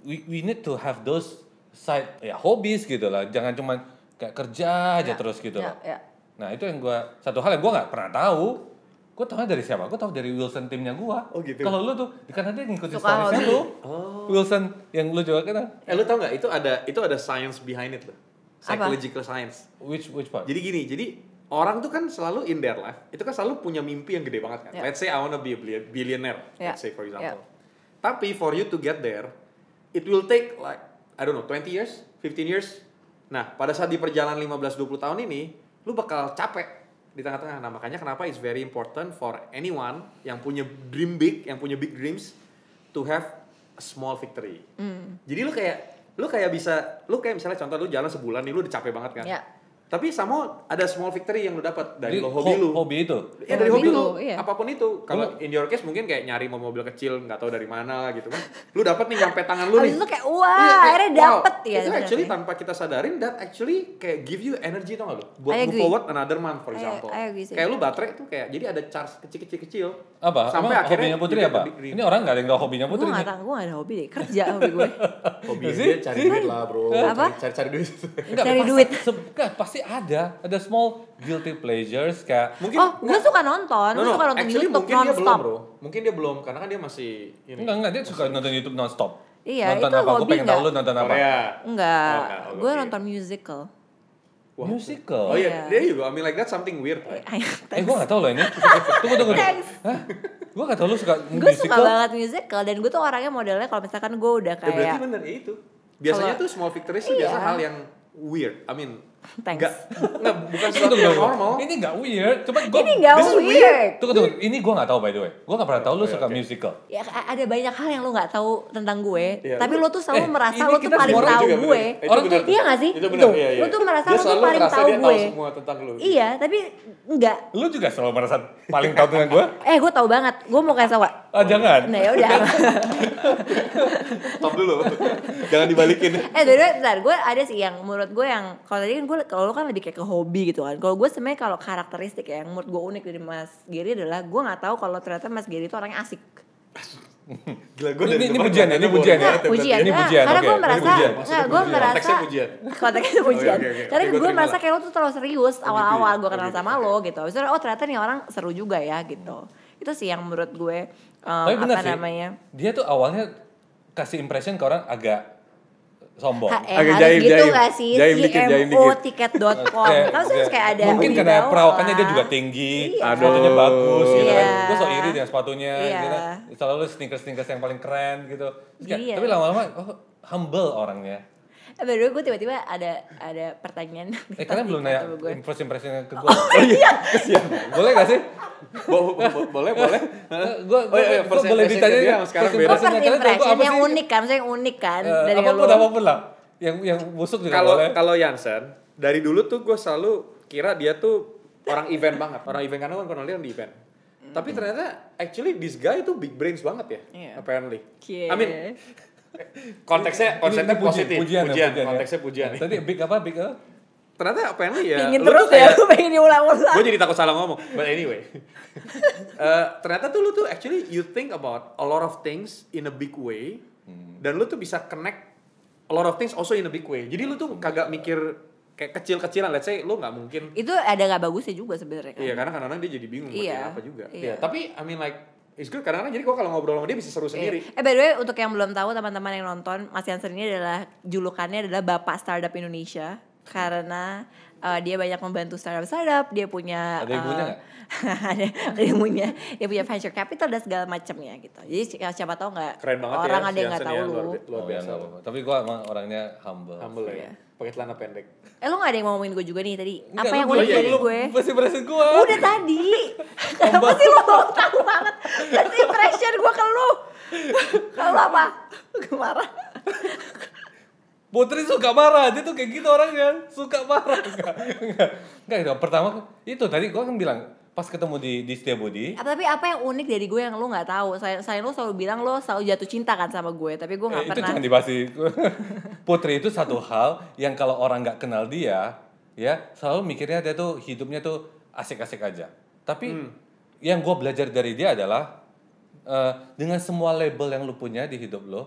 we need to have those side ya hobbies gitu lah. Jangan cuma kayak kerja aja terus gitu loh. Iya. Nah itu yang gue, satu hal yang gue gak pernah tahu. Gue tau dari siapa? Gue tau dari Wilson timnya gue. Oh gitu. Kalau lu tuh, karena dia ngikutin stories lu. Oh. Wilson yang lu juga kenal. Lu tau gak? Itu ada science behind it loh. Psychological science. Which part? Jadi gini, jadi orang tuh kan selalu in their life. Itu kan selalu punya mimpi yang gede banget kan. Yeah. Let's say I wanna be a billionaire. Yeah. Let's say for example. Yeah. Tapi for you to get there, it will take like, I don't know, 20 years? 15 years? Nah pada saat di perjalanan 15-20 tahun ini, lu bakal capek di tengah-tengah. Nah makanya kenapa it's very important for anyone yang punya dream big, yang punya big dreams to have a small victory. Jadi lu kayak bisa, lu kayak misalnya contoh lu jalan sebulan nih lu udah capek banget kan. Yeah. Tapi sama ada small victory yang lu dapat dari lo hobi lu. Hobi itu. Ya dari hobi lu. Iya. Apapun itu. Kalau in your case mungkin kayak nyari mobil kecil enggak tahu dari mana gitu kan. Lu dapat nih nyampe tangan lu nih. Habis itu kayak wah, akhirnya dapat ya. Itu actually tanpa kita sadarin that actually kayak give you energy tau enggak lu? Buat move forward another month for example. Kayak lu baterai tuh kayak jadi ada charge kecil-kecil. Apa? Sampai akhirnya hobinya Putri apa? Ini orang enggak ada yang hobinya Putri. Gua enggak ada hobi deh. Kerja hobi gue. Hobi dia cari duit lah, bro. Cari duit. Cari duit. Enggak pasti ada small guilty pleasures kayak mungkin gue suka nonton, gue suka nonton actually, YouTube mungkin non-stop. Dia belum, bro. Mungkin dia belum karena kan dia masih ini. Enggak, dia suka nonton YouTube non-stop. Iya, nonton itu apa? Gue pengen tahu lu nonton apa. Enggak. Okay. Gue nonton musical. Wow. Musical. Oh iya, there you go. I mean like that's something weird. Right? Gue enggak tahu loh ini. Tunggu. Hah? Gue enggak tahu lu suka musical. Gue suka banget musical dan gue tuh orangnya modelnya kalau misalkan gue udah kayak berarti bener ya itu. Biasanya tuh small victories itu biasa hal yang weird. I mean Enggak, bukan sesuatu yang normal. Ini enggak weird. Ini enggak weird. Tunggu. Ini gue enggak tahu by the way. Gue enggak pernah tahu lu suka musical. Ya ada banyak hal yang lu enggak tahu tentang gue, tapi lu tuh selalu merasa lu tuh paling tahu gue. Orang tuh dia enggak sih? Lu tuh merasa lu tuh paling tahu gue. Iya, tapi enggak. Lu juga selalu merasa paling tahu tentang gue? Gue tahu banget. Gue mau kasih tahu. Ah jangan. Nah, ya udah. Stop dulu. Jangan dibalikin. Bentar, gue ada sih yang menurut gue yang kalau tadi kan kalau lu kan lebih kayak ke hobi gitu kan. Kalau gue sebenarnya kalau karakteristik ya, yang menurut gue unik dari Mas Gary adalah gue nggak tahu kalau ternyata Mas Gary itu orangnya asik. Gila, gue ini pujian. Karena gue merasa, konteksnya pujian. Karena gue merasa kayak lo tuh terlalu serius awal-awal gue kenal sama lo gitu. Misalnya ternyata nih orang seru juga ya gitu. Itu sih yang menurut gue apa namanya. Dia tuh awalnya kasih impression ke orang agak sombong. Agak jaim gitu gak sih? CMO tiket.com. Kalau kayak ada mungkin karena perawakannya dia juga tinggi, sepatunya bagus gitu kan. Gue so iri dengan sepatunya gitu. Selalu sneakers yang paling keren gitu. Tapi lama-lama humble orangnya. Baru gue tiba-tiba ada pertanyaan. Kalian belum nanya first impression ke gue. Oh iya. Boleh gak sih? Boleh. Gue boleh ditanya dia sekarang beda. First impression yang unik kan, maksudnya yang unik kan dari lu. Apapun lah. Yang busuk juga boleh. Kalau Jansen, dari dulu tuh gue selalu kira dia tuh orang event banget. Orang event karena gue kenal dia di event. Tapi ternyata actually this guy tuh big brains banget ya. Apparently. I mean konteksnya positif. Pujian. Konteksnya pujian. Tadi big apa? ternyata apparently ya pingin terus ya, lu pengen diulang-ulang. Gue jadi takut salah ngomong, but anyway. Ternyata tuh lu tuh actually you think about a lot of things in a big way, dan lu tuh bisa connect a lot of things also in a big way. Jadi lu tuh kagak mikir kayak kecil-kecilan, let's say lu gak mungkin. Itu ada gak bagusnya juga sebenarnya kan? Iya, karena kadang-kadang dia jadi bingung buat apa juga. Iya, tapi I mean like it's good, kadang-kadang jadi kok kalau ngobrol sama dia bisa seru sendiri. By the way, untuk yang belum tahu teman-teman yang nonton, Mas Jansen ini adalah julukannya adalah Bapak Startup Indonesia karena dia banyak membantu startup-startup, dia punya ada ibunya gak? Ada ibunya, dia punya venture capital dan segala macamnya gitu. Jadi siapa tahu gak orang ada yang gak tahu lu. Luar biasa. Tapi gue emang orangnya humble ya. Pakai celana pendek. Lo gak ada yang mau ngomongin gue juga nih tadi? Apa yang udah dari gue? First impression gue. Udah tadi. Kenapa sih lo tahu banget? First impression gue ke lo. Kalau apa? Marah. Putri suka marah, dia tuh kayak gitu orangnya. Suka marah. Enggak. Pertama itu tadi gue kan bilang pas ketemu di Setiabudi. Tapi apa yang unik dari gue yang lo nggak tahu? Selain lo selalu bilang lo selalu jatuh cinta kan sama gue, tapi gue nggak pernah. Itu jangan dibahas. Putri itu satu hal yang kalau orang nggak kenal dia, ya selalu mikirnya dia tuh hidupnya tuh asik-asik aja. Tapi yang gue belajar dari dia adalah dengan semua label yang lo punya di hidup lo,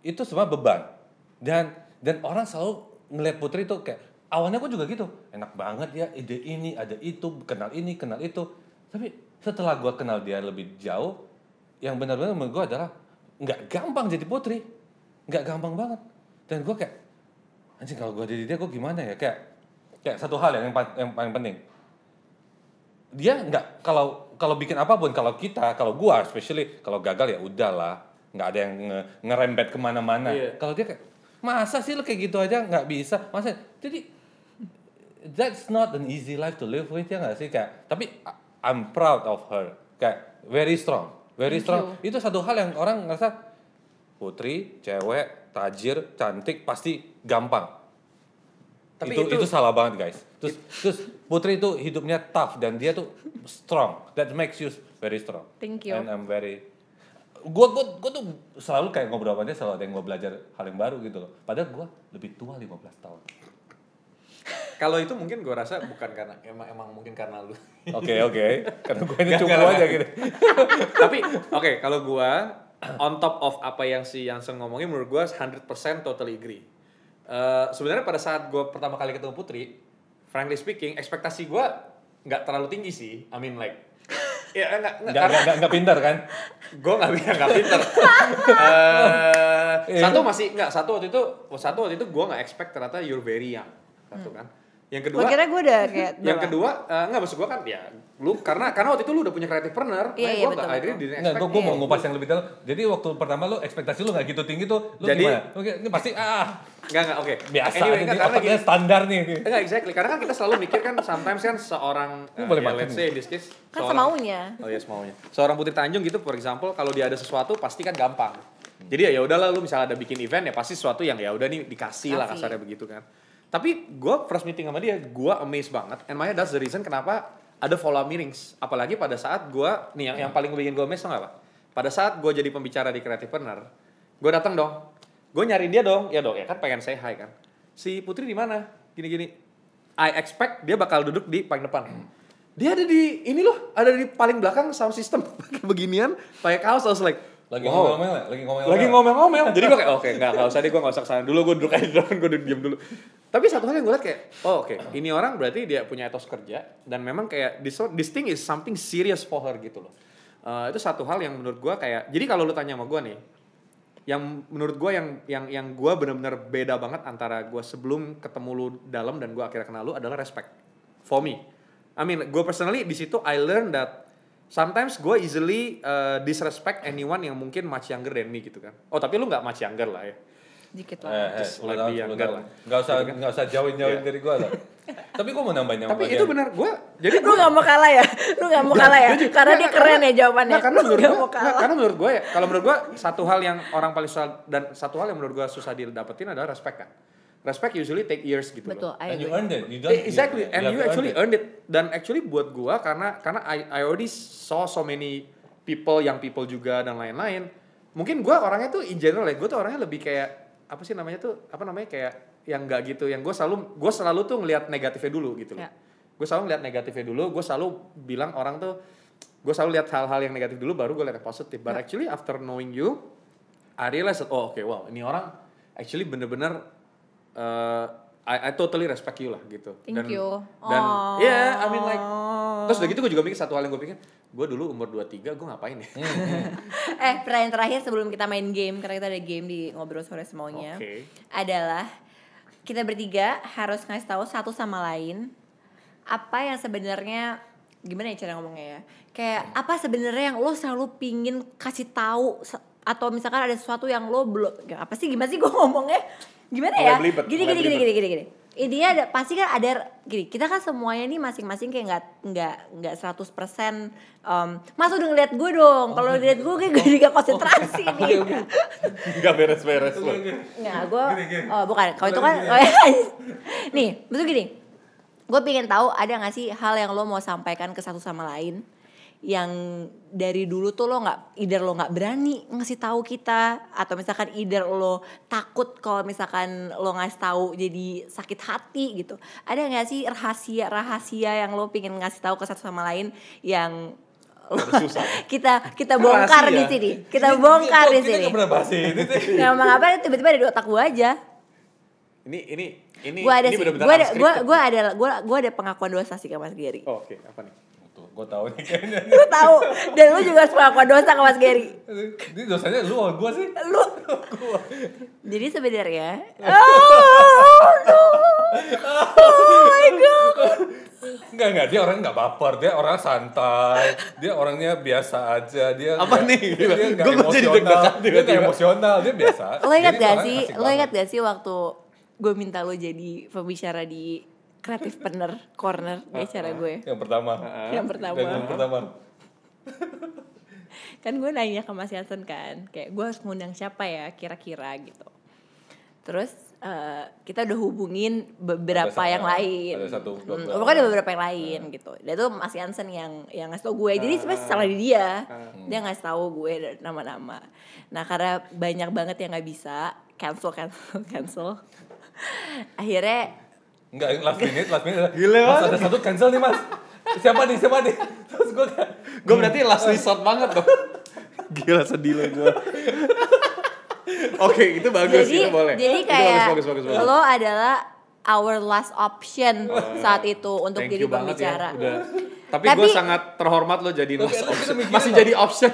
itu semua beban. Dan orang selalu ngeliat Putri tuh kayak awalnya gue juga gitu, enak banget ya, ide ini, ada itu, kenal ini, kenal itu. Tapi setelah gue kenal dia lebih jauh, yang benar-benar menurut gue adalah gak gampang jadi Putri. Gak gampang banget. Dan gue kayak, anjing kalau gue jadi dia gue gimana ya? Kayak satu hal yang paling penting. Dia gak, kalau bikin apapun, kalau gue especially, kalau gagal ya udahlah. Gak ada yang ngerembet kemana-mana. Yeah. Kalau dia kayak, masa sih lo kayak gitu aja gak bisa? Masa? Jadi, that's not an easy life to live with, ya nggak sih? Kayak, tapi I'm proud of her. Kayak very strong. Itu satu hal yang orang ngerasa Putri, cewek, tajir, cantik pasti gampang. Tapi itu salah banget guys. Terus Putri itu hidupnya tough dan dia tuh strong. That makes you very strong. Thank you. And I'm very. Gue tuh selalu kayak ngobrol sama dia selalu ada yang gue belajar hal yang baru gitu loh. Padahal gue lebih tua 15 tahun. Kalau itu mungkin gue rasa bukan karena emang mungkin karena lu. Oke. Karena gue ini cuma aja gitu. Tapi oke, kalau gue on top of apa yang si Jansen ngomongin menurut gue 100% totally agree. Sebenarnya pada saat gue pertama kali ketemu Putri, frankly speaking, ekspektasi gue nggak terlalu tinggi sih. I mean like ya nggak pinter kan? Gue nggak bilang nggak pinter. Satu waktu itu gue nggak expect ternyata you're very young. Satu kan. Yang kedua, kira gue udah kayak enggak maksud gue kan ya lu karena waktu itu lu udah punya Creativepreneur. Iya, gue enggak akhirnya gue mau ngupas yang lebih dalam. Jadi waktu pertama lu ekspektasi lu enggak gitu tinggi tuh. Lu jadi, gimana? Oke, ini pasti enggak oke. Biasa anyway, jadi otaknya standar nih. Enggak exactly. Karena kan kita selalu mikir kan sometimes kan seorang let's say this case kan semaunya. Oh iya, semaunya. Seorang Putri Tanjung gitu for example kalau dia ada sesuatu pasti kan gampang. Jadi ya udahlah lu misalnya ada bikin event ya pasti sesuatu yang ya udah nih dikasih lah kasarnya begitu kan. Tapi gue first meeting sama dia, gue amazed banget. And makanya that's the reason kenapa ada follow-up meetings. Apalagi pada saat gue, nih yang paling bikin gue amazed tau gak apa? Pada saat gue jadi pembicara di Creativepreneur, gue datang dong. Gue nyariin dia dong, ya kan pengen say hi kan. Si Putri di mana? Gini-gini. I expect dia bakal duduk di paling depan. Dia ada di, ada di paling belakang sound system. Pakai beginian, pakai kaos, I was like, Lagi ngomel-ngomel. Jadi gue kayak oke, enggak usah deh, gue enggak usah kesana dulu, gue duduk aja di depan, gue diam dulu. Tapi satu hal yang gue liat kayak, oke, ini orang berarti dia punya etos kerja dan memang kayak this thing is something serious for her gitu loh. Itu satu hal yang menurut gue kayak, jadi kalau lu tanya sama gue nih, yang menurut gue yang gue benar-benar beda banget antara gue sebelum ketemu lu dalam dan gue akhirnya kenal lu adalah respect for me. I mean, gue personally di situ I learned that sometimes gue easily disrespect anyone yang mungkin much younger than me gitu kan. Oh tapi lu gak much younger lah ya. Dikit lah. Just lebih younger lah. Gak usah jauhin-jauhin dari gue lah. Tapi gue mau nambahin yang bagian. Tapi itu benar gue. Jadi lu gak mau kalah ya? Karena dia keren ya jawabannya. Karena menurut gue ya. Kalau menurut gue satu hal yang orang paling susah. Dan satu hal yang menurut gue susah didapetin adalah respect kan. Respect usually take years gitu. Betul, loh. And you earned it. Exactly. And you actually earned it. Dan actually buat gua karena I already saw so many people, young people juga dan lain-lain. Mungkin gua orangnya tuh in general ya, gua tuh orangnya lebih kayak apa sih namanya tuh? Apa namanya kayak yang nggak gitu, yang gue selalu tuh ngelihat negatifnya dulu gitu loh. Yeah. Gue selalu ngelihat negatifnya dulu, gue selalu bilang orang tuh, gue selalu lihat hal-hal yang negatif dulu baru gue lihat yang positif. But yeah, actually after knowing you, I realized that, oh oke, wow, ini orang actually bener-bener I totally respect you lah gitu. Thank you. Dan yeah, I mean like, terus udah gitu gue juga mikir satu hal yang gue pikir, gue dulu umur 23 gue ngapain ya? Pertanyaan terakhir sebelum kita main game, karena kita ada game di Ngobrol Sore Semaunya, okay, adalah kita bertiga harus ngasih tahu satu sama lain apa yang sebenarnya, gimana ya cara ngomongnya ya? Kayak apa sebenarnya yang lo selalu pingin kasih tahu, atau misalkan ada sesuatu yang lo belum, apa sih, gimana sih gue ngomongnya? Gimana ya? Gini. Intinya ada, pasti kan ada gini. Kita kan semuanya nih masing-masing kayak enggak 100%. Mas udah ngeliat gue dong. Kalau ngeliat gue kayak gue juga konsentrasi nih. Enggak beres-beres loh. Enggak, gue bukan. Kalau itu kan nih, betul gini. Gue pengen tahu ada enggak sih hal yang lo mau sampaikan ke satu sama lain yang dari dulu tuh lo nggak, either lo nggak berani ngasih tahu kita, atau misalkan either lo takut kalau misalkan lo ngasih tahu jadi sakit hati gitu. Ada nggak sih rahasia yang lo pingin ngasih tahu ke satu sama lain yang kita bongkar rahasia di sini, kita bongkar di sini. Nggak mau ngapain, tiba-tiba ada di otak gue aja. Ini gue ada pengakuan dosa sih ke Mas Gary. Oh, oke, apa nih? Gue tahu nih kayaknya. Gue tahu. Dan lu juga harus mengaku dosa ke Mas Gary. Ini dosanya lu atau gue sih? Lu. Gue. Jadi sebenarnya. Oh no. Oh my god. Enggak, dia orang enggak baper, dia orang santai. Dia orangnya biasa aja, dia apa gak, nih? Dia enggak emosional. Dia enggak emosional, dia biasa. Lo ingat gak sih waktu gue minta lo jadi pembicara di Creativepreneur Corner, kayak cara gue. Yang pertama. Kan gue nanya ke Mas Jansen kan, kayak gue harus ngundang siapa ya kira-kira gitu. Terus kita udah hubungin beberapa yang lain. Ada beberapa yang lain gitu. Dan itu Mas Jansen yang ngasih tau gue. Jadi sebenarnya salah di dia. Dia ngasih tau gue nama-nama. Nah, karena banyak banget yang nggak bisa, cancel. Akhirnya enggak, last minute. Gila, Mas, ada satu cancel nih, Mas. Siapa nih? Terus gue berarti last resort banget dong. Gila, sedih lah gue. Oke, itu bagus, itu boleh. Jadi kayak bagus. Lo adalah our last option saat itu untuk jadi pembicara. Ya, Tapi gue sangat terhormat lo jadi last option. Masih jadi option.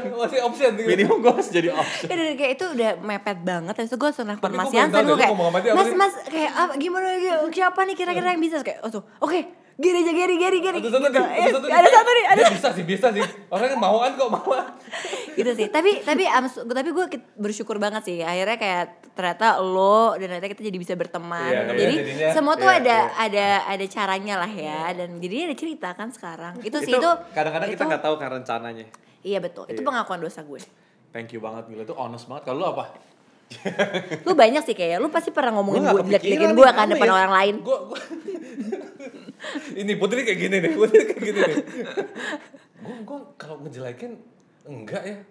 Minimum gue masih jadi option. Kayak itu udah mepet banget. Terus gue langsung nelfon Mas Jansen. Gue kayak, mas kayak gimana, siapa nih kira-kira yang bisa? Kayak, oke, Gary aja. Ada satu nih. Bisa sih. Orangnya mauan. Gitu sih. Tapi gue bersyukur banget sih. Akhirnya kayak ternyata lo dan ternyata kita jadi bisa berteman. Jadi semua tuh ada caranya lah ya. Dan jadi ada cerita kan sekarang. Itu sih kadang-kadang kita nggak tahu kan rencananya. Iya betul. Itu pengakuan dosa gue. Thank you banget, gila. Itu honest banget. Kalau lo apa? Lu banyak sih kayaknya, lu pasti pernah ngomongin gue, jelek-jelekin gue kan depan orang lain. Gua ini Putri kayak gini deh. Gue kalau ngejelekin enggak ya.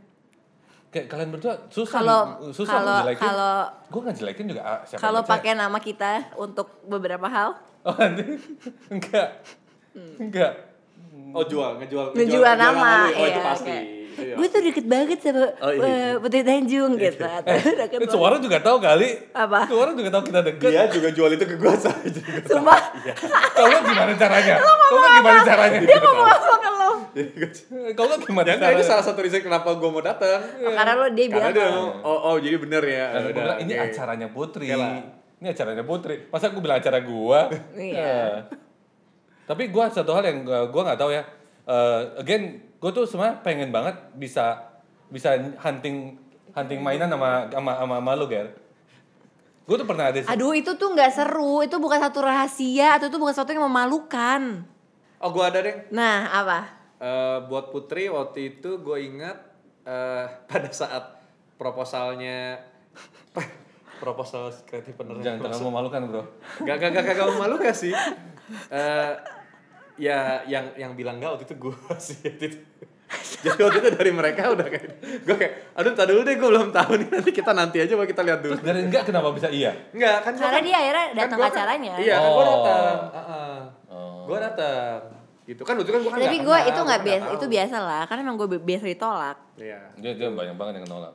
Kayak kalian berdua susah ngejelekin. Kalau gue ngejelekin juga siapa? Kalau pakai nama kita untuk beberapa hal? Oh, enggak. Oh, ngejual nama. Oh, itu pasti. Iya. Gue tuh deket banget sama Putri Tanjung gitu. Suara juga tahu kali. Apa? Suara juga tahu kita deket. Dia juga jual itu ke gue saja. Sumpah. Kalau gimana caranya? Dia mau apa ke lo? Kalau gimana caranya? Itu salah satu reason kenapa gue mau datang. Karena lo dia bilang. Oh jadi bener ya. Ini acaranya Putri. Masa gue bilang acara gue? Iya. Tapi gue satu hal yang gue nggak tahu ya. Again, gue tuh sebenarnya pengen banget bisa hunting mainan sama lo, Ger. Gue tuh pernah ada. Aduh, itu tuh nggak seru. Itu bukan satu rahasia. Atau itu bukan sesuatu yang memalukan. Oh, gue ada deh. Nah, apa? Buat Putri waktu itu gue ingat pada saat proposalnya. Proposal Creativepreneur. Jangan terlalu memalukan, bro. Gak memalukan sih. Ya yang bilang enggak waktu itu gue sih. Jadi waktu itu dari mereka udah kayak, gue kayak, aduh tak dulu deh, gue belum tahu nih, nanti kita aja, kita lihat dulu. Terus dari enggak kenapa bisa iya? Enggak kan? Karena dia akhirnya datang kan acaranya. Iya kan gue datang, gue datang. Gitu kan lucu kan gue kan. Tapi gue itu nggak biasa, itu biasa lah, karena emang gue biasa ditolak. Iya. Dia banyak banget yang nolak.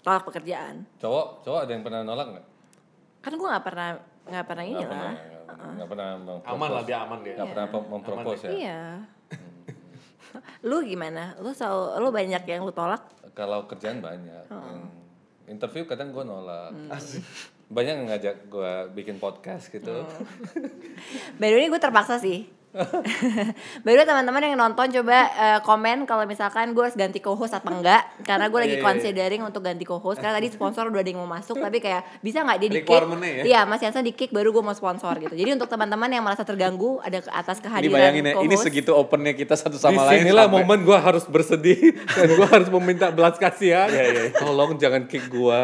Tolak pekerjaan. Cowok ada yang pernah nolak nggak? Kan gue nggak pernah ini lah. Nggak pernah mempropos. Aman lah, dia aman deh. Nggak pernah mempropos ya. Iya. Lu gimana? Lu banyak yang lu tolak? Kalau kerjaan banyak. Interview kadang gue nolak. Banyak yang ngajak gue bikin podcast gitu. By the way gue terpaksa sih. By the way teman-teman yang nonton coba komen kalau misalkan gue harus ganti co-host apa enggak, karena gue lagi considering untuk ganti co-host, karena tadi sponsor udah ada yang mau masuk, tapi kayak bisa nggak dia di-kick? Iya, Mas Jansen di-kick baru gue mau sponsor gitu. Jadi untuk teman-teman yang merasa terganggu ada ke atas kehadiran co-host. Ini bayangin ya, ini segitu opennya kita satu sama lain. Disinilah momen gue harus bersedih dan gue harus meminta belas kasihan. Tolong jangan kick gue.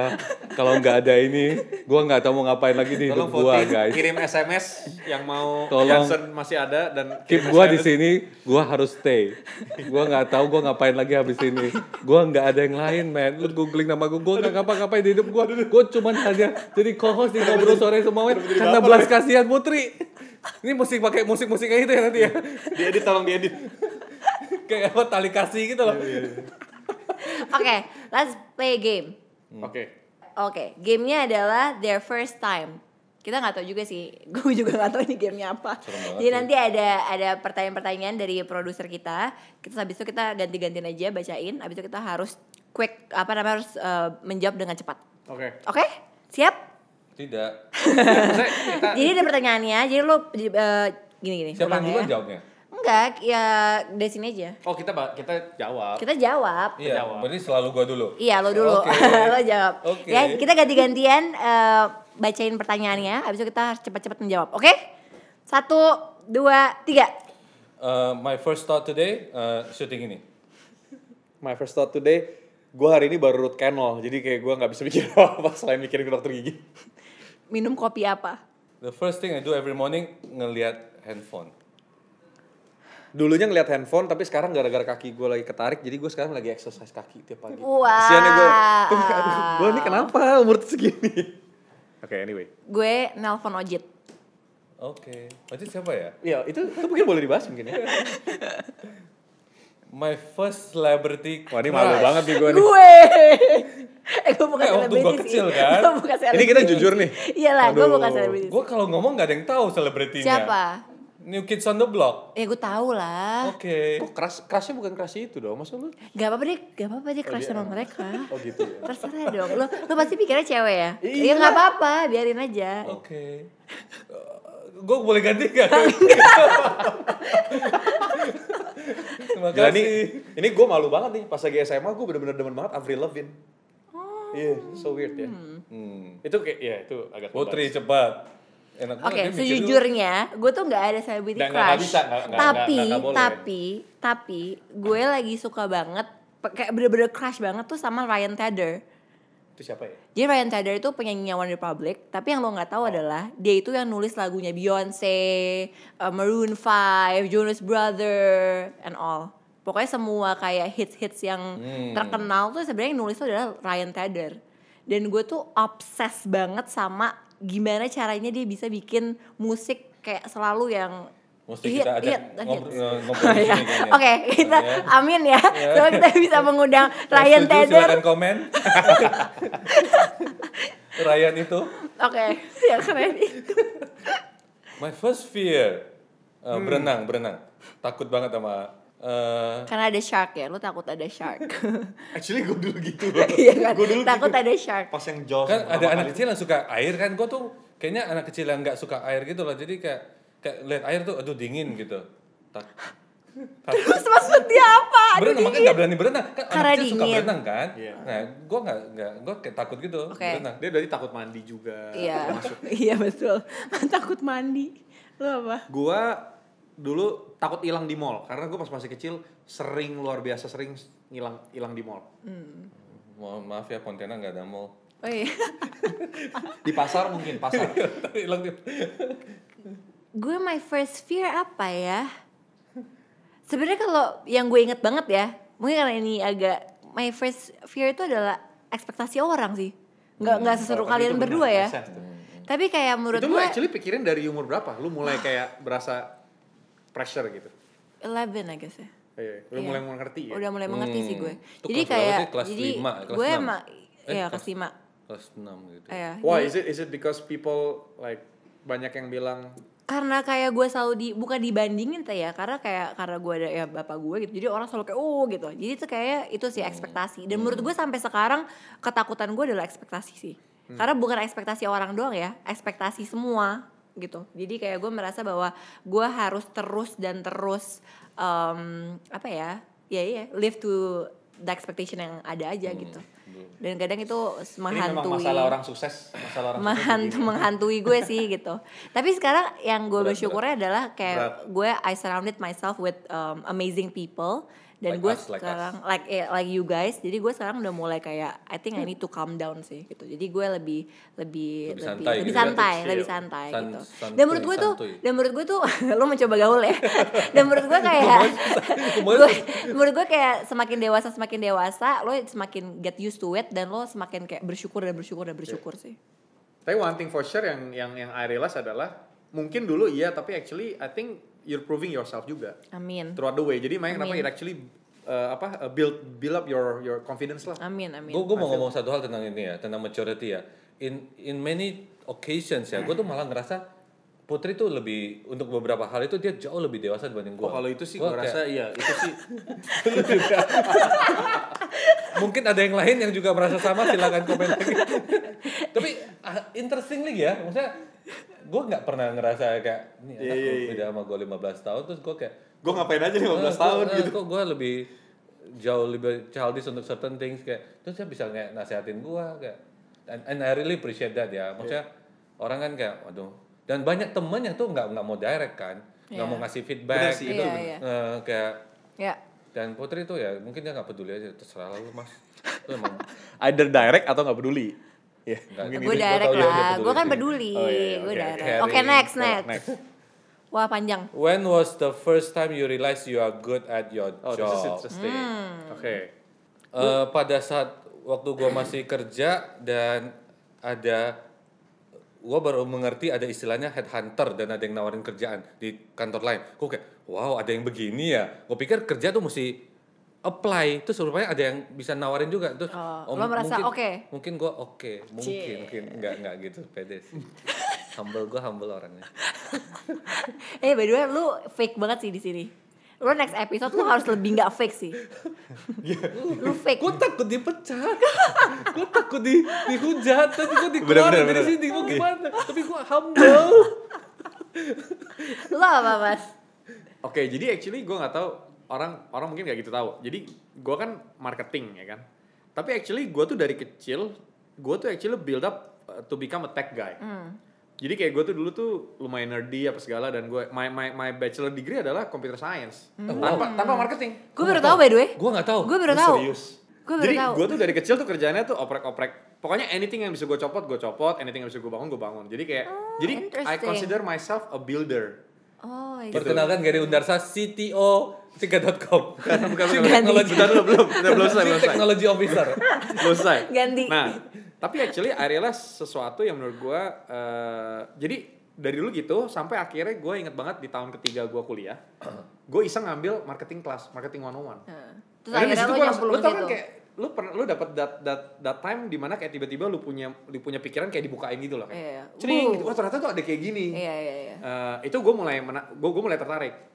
Kalau nggak ada ini, gue nggak tahu mau ngapain lagi di hidup gue, guys. Kirim SMS yang mau Jansen masih ada. Dan keep gue di sini, gue harus stay. Gue nggak tahu gue ngapain lagi habis ini. Gue nggak ada yang lain, man. Lu googling nama gue nggak ngapa-ngapain di hidup gue. Gue cuma hanya jadi co-host di Ngobrol Sore Semua Wet karena belas kasihan Putri. Ini musik pakai musik kayak gitu ya nanti ya. Diedit, tolong diedit. Kayak apa tali kasih gitu loh. Oke, let's play game. Oke, gamenya adalah their first time. Kita nggak tahu juga sih, gue juga nggak tahu ini gamenya apa. Jadi nanti ada pertanyaan-pertanyaan dari produser kita. Kita habis itu kita ganti-gantian aja bacain. Habis itu kita harus quick harus menjawab dengan cepat. Oke? Siap? Tidak. Jadi ada pertanyaannya. Jadi lo gini-gini. Siapa yang duluan jawabnya? Enggak, ya dari sini aja. Oh, kita jawab. Kita jawab. Iya, berarti selalu gua dulu. Iya, lo dulu. Lo jawab. Ya, kita ganti-gantian bacain pertanyaannya, habis itu kita harus cepat-cepat menjawab. Oke? 1, 2, 3. My first thought today, syuting ini. My first thought today, gua hari ini baru root canal. Jadi kayak gua enggak bisa mikir apa selain mikirin ke dokter gigi. Minum kopi apa? The first thing I do every morning, ngelihat handphone. Dulunya ngeliat handphone, tapi sekarang gara-gara kaki gue lagi ketarik, jadi gue sekarang lagi exercise kaki tiap pagi. Wow. Kasiannya gue ini kenapa umur segini? Anyway. Gue nelpon Ojit. Ojit siapa ya? Ya itu mungkin boleh dibahas mungkin ya. My first celebrity. Wah, ini malu banget nih gue nih. Gue bukan selebriti sih. Kecil kan? Ini kita jujur nih. Iyalah, gue bukan selebriti. Gue kalau ngomong gak ada yang tahu selebritinya. Siapa? New Kids on the Block. Ya gue tau lah. Kok crushnya bukan crush itu dong, maksud lu? Gak apa-apa deh crush sama mereka. Ya? Terserah dong, lu pasti pikirnya cewek ya? Iya. Ya gak apa-apa, biarin aja. Gue boleh ganti gak? Terima kasih. Ini gue malu banget nih, pas lagi SMA gue bener-bener demen banget Avril Lavigne. Iya, so weird ya. Itu kayak, ya itu agak kebas. Putri, cepat. Sejujurnya gue tuh nggak ada celebrity crush, tapi gue lagi suka banget, kayak bener-bener crush banget tuh sama Ryan Tedder. Itu siapa ya? Jadi Ryan Tedder itu penyanyinya One Republic, tapi yang lo nggak tahu adalah dia itu yang nulis lagunya Beyonce, Maroon 5, Jonas Brothers, and all. Pokoknya semua kayak hits-hits yang terkenal tuh sebenarnya nulis tuh adalah Ryan Tedder. Dan gue tuh obses banget sama gimana caranya dia bisa bikin musik kayak selalu yang musik hit, kita ajak ngobrol di sini kayaknya. Kita amin ya. Semoga kita bisa mengundang Ryan Tedder. Silahkan komen. Ryan itu. Ya keren. My first fear. Berenang. Takut banget sama... karena ada shark ya, lu takut ada shark. Actually gue dulu gitu loh. Gue dulu takut gitu. Ada shark. Pas yang jaws. Kan ada anak kecil yang suka air kan, gue tuh kayaknya anak kecil yang nggak suka air gitu loh. Jadi kayak lihat air tuh, aduh dingin gitu. Terus maksudnya apa? Berenang, makanya nggak berani berenang. Kan karena anak kecil dingin. Suka berenang kan. Nah, gue gue kayak takut gitu. Berenang. Dia dari takut mandi juga. Iya betul. Takut mandi. Lu apa? Gue dulu takut hilang di mall karena gue pas masih kecil luar biasa sering hilang di mall. Maaf ya, Pontianak nggak ada mall. Di pasar mungkin pasar. Hilang di. Gue my first fear apa ya? Sebenarnya kalau yang gue inget banget ya, mungkin karena ini agak, my first fear itu adalah ekspektasi orang sih. Nggak seseru kalian berdua ya. Tapi kayak menurut gue itu lu actually pikirin dari umur berapa? Lu mulai kayak berasa pressure gitu? 11 I guess ya. Udah mulai mengerti ya? Udah mulai mengerti sih gue. Itu jadi kayak, jadi 5, gue emang, ya kelas 5. Kelas 6 gitu. Why? Is it because people like banyak yang bilang? Karena kayak gue selalu bukan dibandingin tuh ya, karena gue ada ya bapak gue gitu, jadi orang selalu kayak gitu, jadi itu kayak itu sih ekspektasi. Dan menurut gue sampai sekarang ketakutan gue adalah ekspektasi sih, karena bukan ekspektasi orang doang ya, ekspektasi semua gitu. Jadi kayak gue merasa bahwa gue harus terus live to the expectation yang ada aja gitu. Dan kadang itu menghantui. Ini memang masalah orang sukses menghantui gue sih gitu. Tapi sekarang yang gue bersyukurnya adalah kayak I surrounded myself with amazing people. Dan gue sekarang like you guys. Jadi gue sekarang udah mulai kayak I think I need to calm down sih gitu. Jadi gue lebih santai gitu. Dan menurut gue tuh lo mencoba gaul ya. Dan menurut gue kayak semakin dewasa lo semakin get used to it, dan lo semakin kayak bersyukur sih. Tapi one thing for sure yang I realize adalah mungkin dulu iya, tapi actually I think you're proving yourself juga. Amin. Throughout the way. Jadi makanya kenapa it actually build up your confidence lah. Amin. Gue mau ngomong satu hal tentang ini ya, tentang maturity ya. In many occasions ya, gue tuh malah ngerasa Putri tuh lebih, untuk beberapa hal itu dia jauh lebih dewasa dibanding gue. Kalau itu sih gue rasa iya, itu sih. Lu juga. Mungkin ada yang lain yang juga merasa sama, silakan komen lagi. Tapi interestingly ya, maksudnya gue gak pernah ngerasa kayak ini anak beda sama gue 15 tahun terus gue kayak gue ngapain aja 15 tahun gitu. Kok gue lebih jauh lebih childish untuk certain things kayak, terus dia bisa kayak nasihatin gue kayak, and I really appreciate that ya. Maksudnya orang kan kayak waduh, dan banyak temen yang tuh gak mau direct kan, gak mau ngasih feedback sih, itu kayak dan Putri tuh ya mungkin dia gak peduli aja, terserah lu mas. Lu emang either direct atau gak peduli. Yeah. Gue direct lah, gue kan peduli. Gue direct. Oke, next. Wah panjang. When was the first time you realized you are good at your job? This is interesting. Okay. Pada saat waktu gue masih kerja, dan ada, gue baru mengerti ada istilahnya headhunter dan ada yang nawarin kerjaan di kantor lain. Gue kayak wow, ada yang begini ya. Gue pikir kerja tuh mesti apply, terus rupanya ada yang bisa nawarin juga. Terus lo merasa mungkin gue mungkin enggak gitu, pede sih. humble orangnya. By the way lu fake banget sih di sini. Lu next episode lu harus lebih enggak fake sih. Lu fake. Gue takut dipecat. Gue takut dihujat, tapi gue dikeluarin dari sini. Gue gimana? Tapi gue humble. Lo apa mas? Oke, jadi actually gue nggak tahu. Orang mungkin gak gitu tahu. Jadi gue kan marketing ya kan. Tapi actually gue tuh dari kecil, gue tuh actually build up to become a tech guy. Jadi kayak gue tuh dulu tuh lumayan nerdy apa segala. Dan gue my bachelor degree adalah computer science, tanpa marketing. Gue baru tahu by the way. Gue nggak tahu. Gue baru tahu. Jadi gue tuh dari kecil tuh kerjaannya tuh oprek. Pokoknya anything yang bisa gue copot gue copot, anything yang bisa gue bangun gue bangun. Jadi kayak I consider myself a builder. Perkenalkan Gary Undarsa, CTO tiket.com. Bukan, technology officer. Belum selesai. Ganti. Nah, tapi actually I realize sesuatu yang menurut gue jadi dari dulu gitu sampai akhirnya gue inget banget di tahun ketiga gue kuliah, gue iseng ngambil marketing class, marketing 101. Terus akhirnya lo nyambung gitu. Lo tau kan kayak lu dapat that time di mana kayak tiba-tiba lu punya pikiran kayak dibukain gitu loh kayak. Cering, gitu. Wah, ternyata tuh ada kayak gini. Iya. Itu gue mulai tertarik.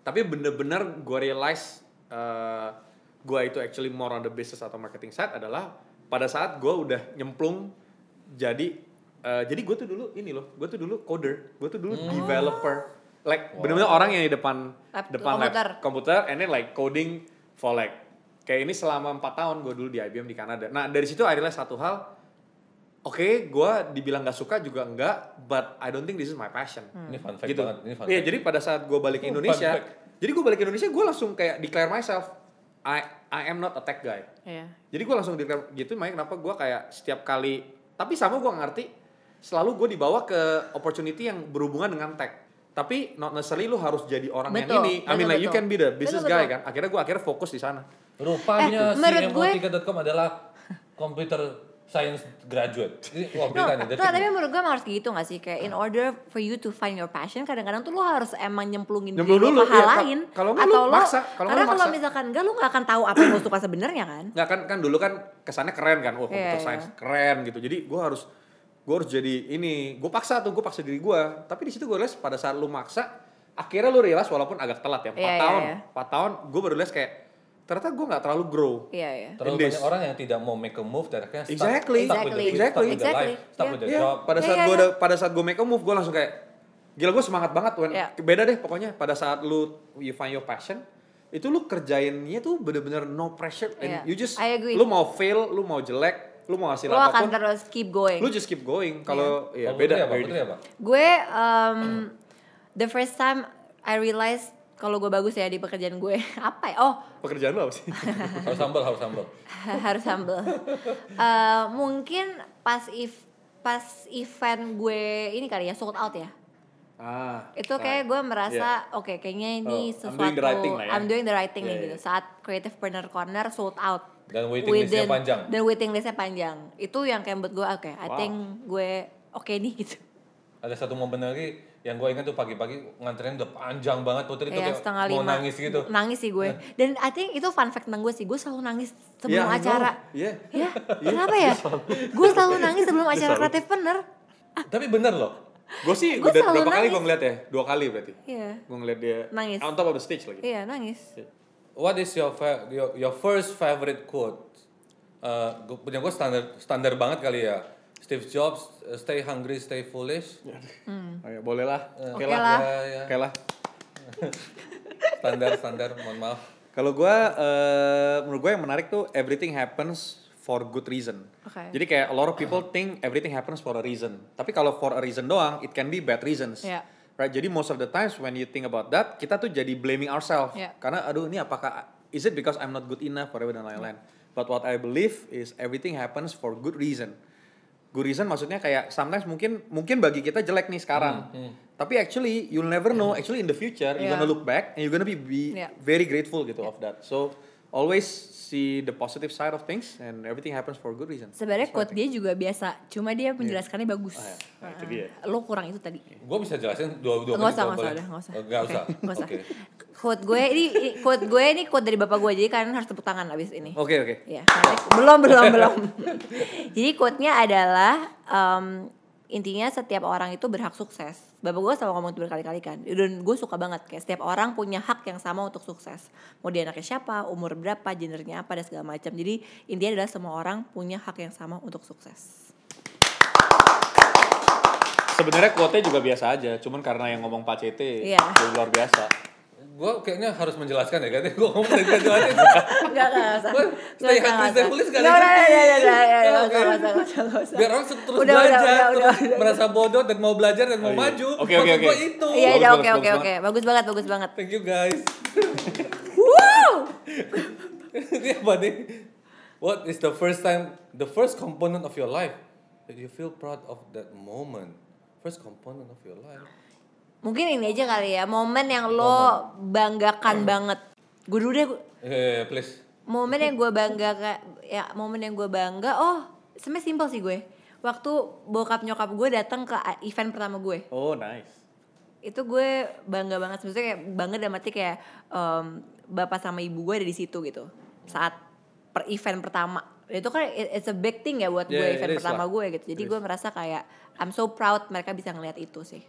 Tapi bener-bener gue realize gue itu actually more on the business atau marketing side adalah pada saat gue udah nyemplung jadi gue tuh dulu ini loh, gue tuh dulu coder, gue tuh dulu developer. Like bener-bener orang yang di depan komputer and then like coding for like kayak ini selama 4 tahun gue dulu di IBM di Kanada. Nah dari situ I realize satu hal, oke, gue dibilang gak suka juga enggak, but I don't think this is my passion. Ini fun fact gitu. Banget. Iya, jadi pada saat gue balik ke Indonesia, gue langsung kayak declare myself, I am not a tech guy. Yeah. Jadi gue langsung declare gitu, makanya kenapa gue kayak setiap kali, tapi sama gue ngerti, selalu gue dibawa ke opportunity yang berhubungan dengan tech. Tapi not necessarily lu harus jadi orang yang ini. I mean like you can be the business guy kan. Akhirnya gue fokus di sana. Rupanya tiket.com adalah computer science graduate. Wah, beritanya. Tapi menurut gue emang harus gitu gak sih? Kayak in order for you to find your passion, kadang-kadang tuh lo harus emang nyemplungin diri lo ke hal lain. Kalau enggak lo maksa. Karena kalau misalkan enggak, lo gak akan tahu apa yang lo suka sebenarnya kan? Enggak kan dulu kan kesannya keren kan. Oh, computer science keren gitu. Jadi gue harus jadi ini. Gue paksa diri gue. Tapi di situ gue lihat pada saat lo maksa, akhirnya lo realize walaupun agak telat ya. 4 tahun gue baru lihat kayak ternyata gue nggak terlalu grow. Iya. Terlalu banyak orang yang tidak mau make a move dan akhirnya stuck with the job. Pada saat gue make a move, gue langsung kayak gila, gue semangat banget. Beda deh pokoknya. Pada saat lu you find your passion, itu lu kerjainnya tuh bener-bener no pressure and you just, lu mau fail, lu mau jelek, lu mau hasil apapun, lu akan terus keep going. Lu just keep going. Kalau ya beda. Gue the first time I realized kalau gue bagus ya di pekerjaan gue, apa ya? Oh, pekerjaan lo apa sih? Harus humble. Mungkin pas event gue ini kali ya, sold out ya. Itu kayak gue merasa oke, kayaknya ini sesuatu. I'm doing the right thing gitu. Saat Creativepreneur Corner sold out. Dan waiting listnya panjang. Itu yang kayak buat gue I think gue oke nih gitu. Ada satu momen lagi yang gue ingat tuh pagi-pagi nganterin udah panjang banget, Putri tuh kayak mau nangis gitu. Nangis sih gue. Dan I think itu fun fact tentang gue sih, gue selalu nangis sebelum acara. Kenapa ya? Gue selalu nangis sebelum acara Creativepreneur. Tapi bener loh. Gue sih udah berapa kali gue ngeliat ya? 2 kali berarti. Gue ngeliat dia nangis on top of the stage lagi. Iya, nangis. What is your first favorite quote? Punya gue standar banget kali ya. Steve Jobs, stay hungry, stay foolish. Ayo, bolehlah. Oke lah. Standar, mohon maaf. Kalau gue, menurut gue yang menarik tuh everything happens for good reason. Okay. Jadi kayak a lot of people think everything happens for a reason. Tapi kalau for a reason doang, it can be bad reasons. Yeah. Right? Jadi most of the times when you think about that, kita tuh jadi blaming ourselves. Yeah. Karena ini apakah, is it because I'm not good enough, whatever dan lain-lain. But what I believe is everything happens for good reason. Good reason maksudnya kayak sometimes mungkin bagi kita jelek nih sekarang. Tapi actually you'll never know. Actually in the future you're gonna look back and you're gonna be very grateful gitu of that. So always see the positive side of things and everything happens for good reason. Sebenarnya quote dia juga biasa, cuma dia menjelaskannya bagus. Itu dia. Lo kurang itu tadi. Gue bisa jelasin 2 menit. Enggak usah. Oke. Quote gue ini quote dari bapak gue, jadi kalian harus tepuk tangan abis ini. Oke. Ya, belum. Jadi quote-nya adalah intinya setiap orang itu berhak sukses. Bapak gue selalu ngomong itu berkali-kali kan. Dan gue suka banget kayak setiap orang punya hak yang sama untuk sukses. Mau dia anaknya siapa, umur berapa, gendernya apa dan segala macam. Jadi intinya adalah semua orang punya hak yang sama untuk sukses. Sebenarnya quote-nya juga biasa aja, cuman karena yang ngomong Pak CT luar biasa. Gue kayaknya harus menjelaskan ya, katanya gue ngomong dari kejelasan. Enggak usah. Stay hungry, stay foolish kali ini. Enggak usah. Biar orang terus belajar, terus merasa bodoh dan mau belajar dan mau maju. Oke. Maksud gue itu. Iya, oke. Bagus banget. Thank you guys. Ini apa nih? What is the first component of your life that you feel proud of that moment? First component of your life. Mungkin ini aja kali ya, momen yang lo banggakan banget. Gue dulu deh. Please. Momen yang gue bangga. Oh, sebenarnya simpel sih gue. Waktu bokap nyokap gue datang ke event pertama gue. Oh, nice. Itu gue bangga banget. Sebenarnya kayak bangga dan mati kayak bapak sama ibu gue ada di situ gitu. Saat event pertama. Itu kan it's a big thing ya buat gue event pertama gue gitu. Jadi gue merasa kayak I'm so proud mereka bisa ngeliat itu sih.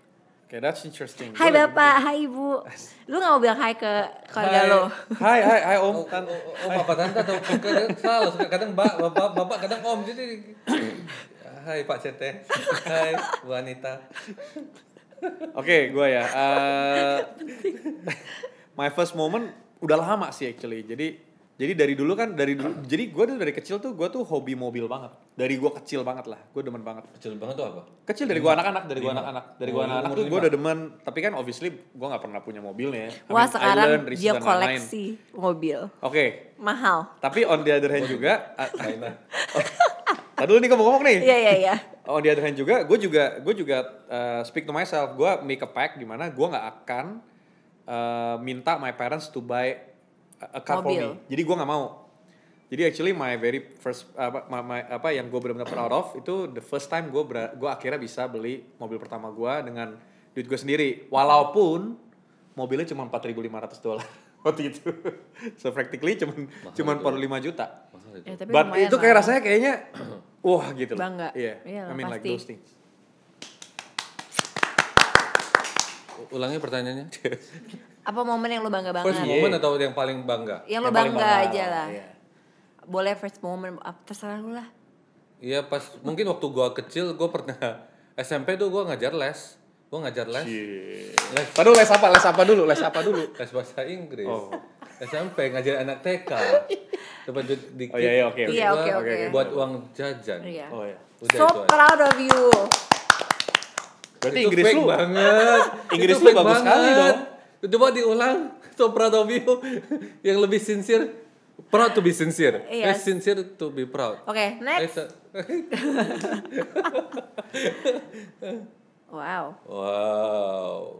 Okay, that's interesting. Hai bapak, hai ibu. Lu gak mau bilang hai ke keluarga lo? Hai om. Oh, bapak tante atau salah. Kadang bapak, kadang om. Jadi hai Pak Cete, hai Bu Anita. Oke, gue ya. My first moment udah lama sih actually. Jadi dari dulu, jadi gue tuh dari kecil tuh gue tuh hobi mobil banget. Dari gue kecil banget lah, gue demen banget. Kecil banget tuh apa? Kecil dari gue anak-anak tuh gue udah demen. Tapi kan obviously gue nggak pernah punya mobilnya. Wah, sekarang dia koleksi mobil. Oke. Mahal. Tapi on the other hand juga. Tadi dulu nih gue mau ngomong nih. Iya. On the other hand juga, gue juga speak to myself. Gue make a pact di mana gue nggak akan minta my parents to buy a car for me. Jadi gue nggak mau. Jadi actually my very first apa yang gue benar-benar proud of itu the first time gue akhirnya bisa beli mobil pertama gue dengan duit gue sendiri, walaupun mobilnya cuma $4,500 waktu itu. So practically cuma 45 juta. Ya, tapi but itu kayak rasanya kayaknya wah gitu loh. Bangga. Iya. Yeah. I mean pasti. Like those things. Ulangi pertanyaannya. Apa momen yang lo bangga banget? First moment atau yang paling bangga? Yang lo bangga aja lah. Yeah. Boleh first moment, terserah lu lah. Iya pas, mungkin waktu gue kecil gue pernah SMP tuh gue ngajar les. Gue ngajar les. Padahal les apa dulu? Les bahasa Inggris. Oh. SMP ngajar anak TK. Dapat duit dikit. Oke. Buat uang jajan. Yeah. Oh iya. Udah, so proud of you. Berarti itu Inggris lu banget. Inggris lu bagus sekali dong. Coba diulang. So proud of you. Yang lebih sincere. Proud to be sincere. Yes. Sincere to be proud. Okay, next. Wow.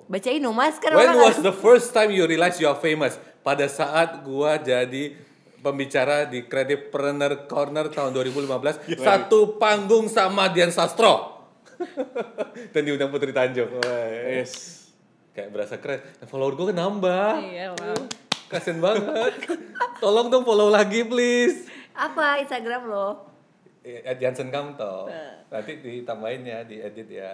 Bacain Umas kan. When was the first time you realize you are famous? Pada saat gua jadi pembicara di Creativepreneur Corner tahun 2015, satu panggung sama Dian Sastro. Dan diundang Putri Tanjung. Yes. Kayak berasa keren. Follower gua nambah. Iya, wow. Kasian banget. Tolong dong follow lagi please. Apa Instagram lo? Jansen Kamto. Nanti ditambahin ya, diedit ya.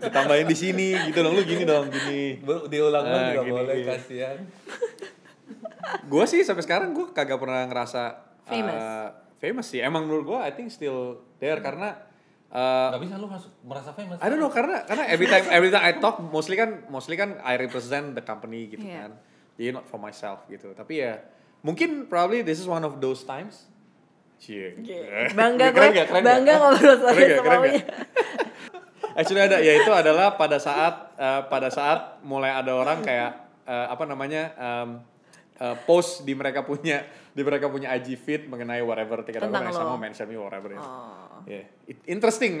Ditambahin di sini gitu dong, lu gini dong, gini. Diulang lagi juga boleh, kasihan. Gua sih sampai sekarang gua kagak pernah ngerasa famous sih. Emang menurut gua I think still there karena gak bisa lu merasa famous. I don't know karena every time I talk mostly kan I represent the company gitu kan. Jadi not for myself gitu. Tapi ya mungkin probably this is one of those times. Bangga gue. Bangga ngobrol semuanya. Actually ada, ya itu adalah pada saat mulai ada orang kayak post di mereka punya IG feed mengenai whatever tiket.com sama mention me whatever. Oh. Yeah. Interesting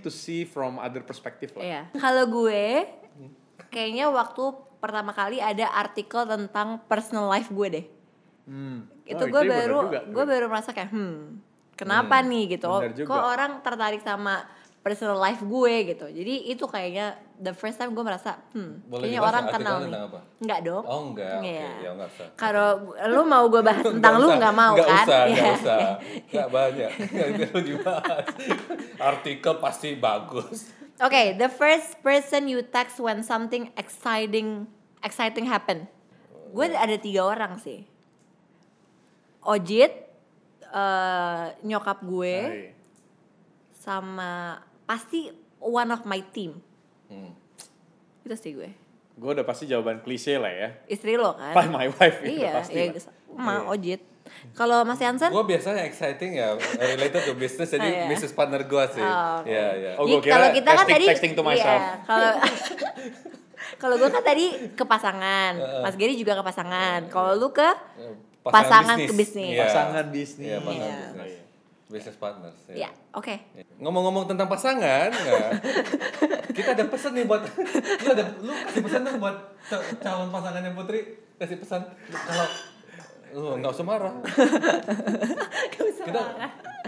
to see from other perspective lah. Yeah. Kalau gue kayaknya waktu pertama kali ada artikel tentang personal life gue deh. Itu gue baru merasa kayak kenapa nih gitu. Kok orang tertarik sama personal life gue gitu. Jadi itu kayaknya the first time gue merasa kayaknya orang kenal nih. Enggak dong. Oh enggak. Okay. Ya enggak usah. Kalau lu mau gue bahas tentang lu enggak mau kan? Enggak usah. Enggak banyak. Enggak perlu dibahas. Artikel pasti bagus. Okay, the first person you text when something exciting happen. Gue ada 3 orang sih. Ojit, nyokap gue, sama pasti one of my team. Itu sih gue. Gue udah pasti jawaban klise lah ya. Istri lo kan? By my wife. Iya, pasti. Ma, Ojit. Kalau Mas Jansen? Gue biasanya exciting ya, related to business, jadi business partner gue sih. Yeah. Oh, kalau kita kan tadi texting to myself. Kalau gue kan tadi ke pasangan, Mas Gary juga ke pasangan. Kalau lu ke pasangan ke bisnis. Pasangan bisnis. Yeah. Pasangan bisnis. Business partners. Ya. Okay. Ngomong-ngomong tentang pasangan, kita ada pesan nih buat lu kasih pesan dong buat calon pasangannya Putri, kasih pesan kalau nggak usah marah.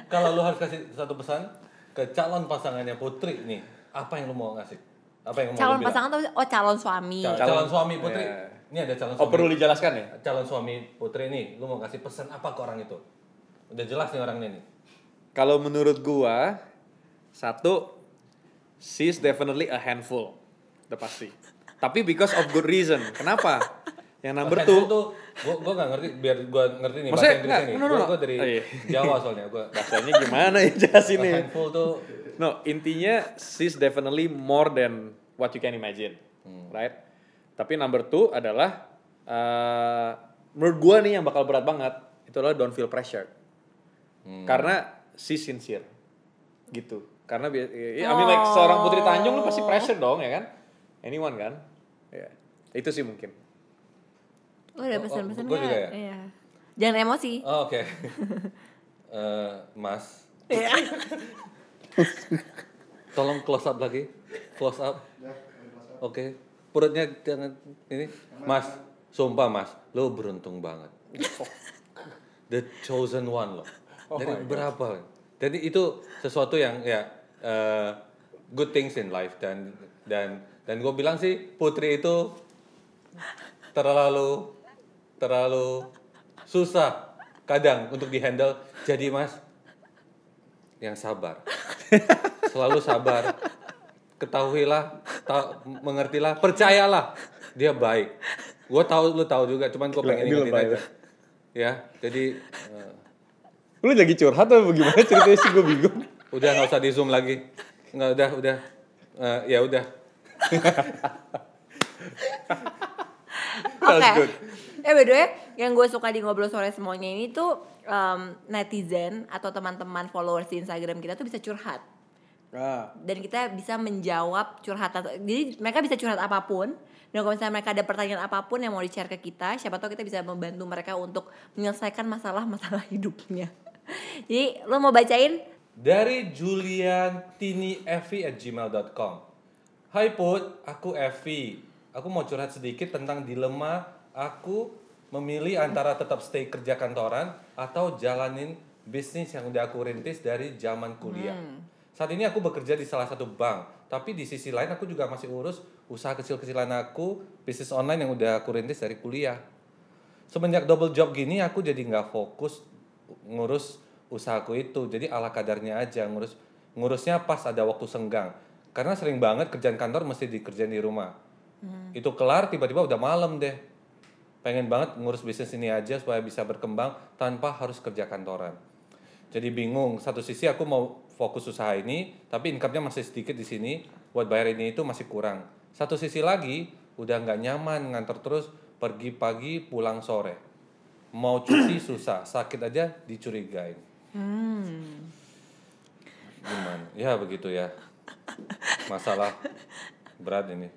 Kalau lu harus kasih satu pesan ke calon pasangannya Putri nih, apa yang lu mau ngasih? Apa yang calon mau pasangan bilang? Calon suami. Calon suami Putri. Yeah. Ini ada calon suami. Oh, perlu dijelaskan ya? Calon suami Putri nih, lu mau kasih pesan apa ke orang itu? Udah jelas nih orang ini. Kalau menurut gua, 1, she's definitely a handful. Udah pasti. Tapi because of good reason. Kenapa? Yang number 2 gue gak ngerti, biar gue ngerti nih bahasa Inggrisnya nih. Gue dari Jawa soalnya. Bahasanya gimana ya jelasinnya? Handful tuh. No, intinya she's definitely more than what you can imagine, right? Tapi number 2 adalah menurut gue nih yang bakal berat banget itu adalah don't feel pressured, karena she's sincere, gitu. Karena I mean like seorang Putri Tanjung lu pasti pressure dong ya kan? Anyone kan? Ya, itu sih mungkin. Oh, udah pesan-pesan gue juga ya? Iya. Jangan emosi. Oh, oke. Mas. Tolong close up lagi. Oke. Perutnya jangan ini. Mas. Sumpah Mas, lo beruntung banget. The chosen one lo. Dari berapa? Jadi itu sesuatu yang ya good things in life dan gue bilang sih Putri itu terlalu susah kadang untuk dihandle. Jadi Mas yang sabar. Selalu sabar. Ketahuilah, mengertilah, percayalah dia baik. Gue tahu, lu tahu juga, cuman gue pengen ingetin aja. Ya, jadi lu lagi curhat atau bagaimana ceritanya sih, gue bingung. Udah nggak usah di zoom lagi. Nggak, udah. Ya udah. Oke. By the way, yang gue suka di Ngobrol Sore Semuanya ini tuh netizen atau teman-teman followers di Instagram kita tuh bisa curhat. Dan kita bisa menjawab curhatan. Jadi mereka bisa curhat apapun. Dan kalau misalnya mereka ada pertanyaan apapun yang mau di-share ke kita, siapa tahu kita bisa membantu mereka untuk menyelesaikan masalah-masalah hidupnya. Jadi lo mau bacain? Dari juliantinieffi@gmail.com. Hai Put, aku Effi. Aku mau curhat sedikit tentang dilema aku memilih antara tetap stay kerja kantoran atau jalanin bisnis yang udah aku rintis dari zaman kuliah. Saat ini aku bekerja di salah satu bank, tapi di sisi lain aku juga masih urus usaha kecil-kecilan aku, bisnis online yang udah aku rintis dari kuliah. Semenjak double job gini aku jadi gak fokus ngurus usahaku itu, jadi ala kadarnya aja ngurusnya pas ada waktu senggang. Karena sering banget kerjaan kantor mesti dikerjain di rumah. Itu kelar tiba-tiba udah malam deh. Pengen banget ngurus bisnis ini aja supaya bisa berkembang tanpa harus kerja kantoran. Jadi bingung, satu sisi aku mau fokus usaha ini, tapi income-nya masih sedikit di sini, buat bayar ini itu masih kurang. Satu sisi lagi, udah nggak nyaman ngantor terus, pergi pagi, pulang sore. Mau cuti susah, sakit aja dicurigain. Gimana? Ya begitu ya. Masalah berat ini.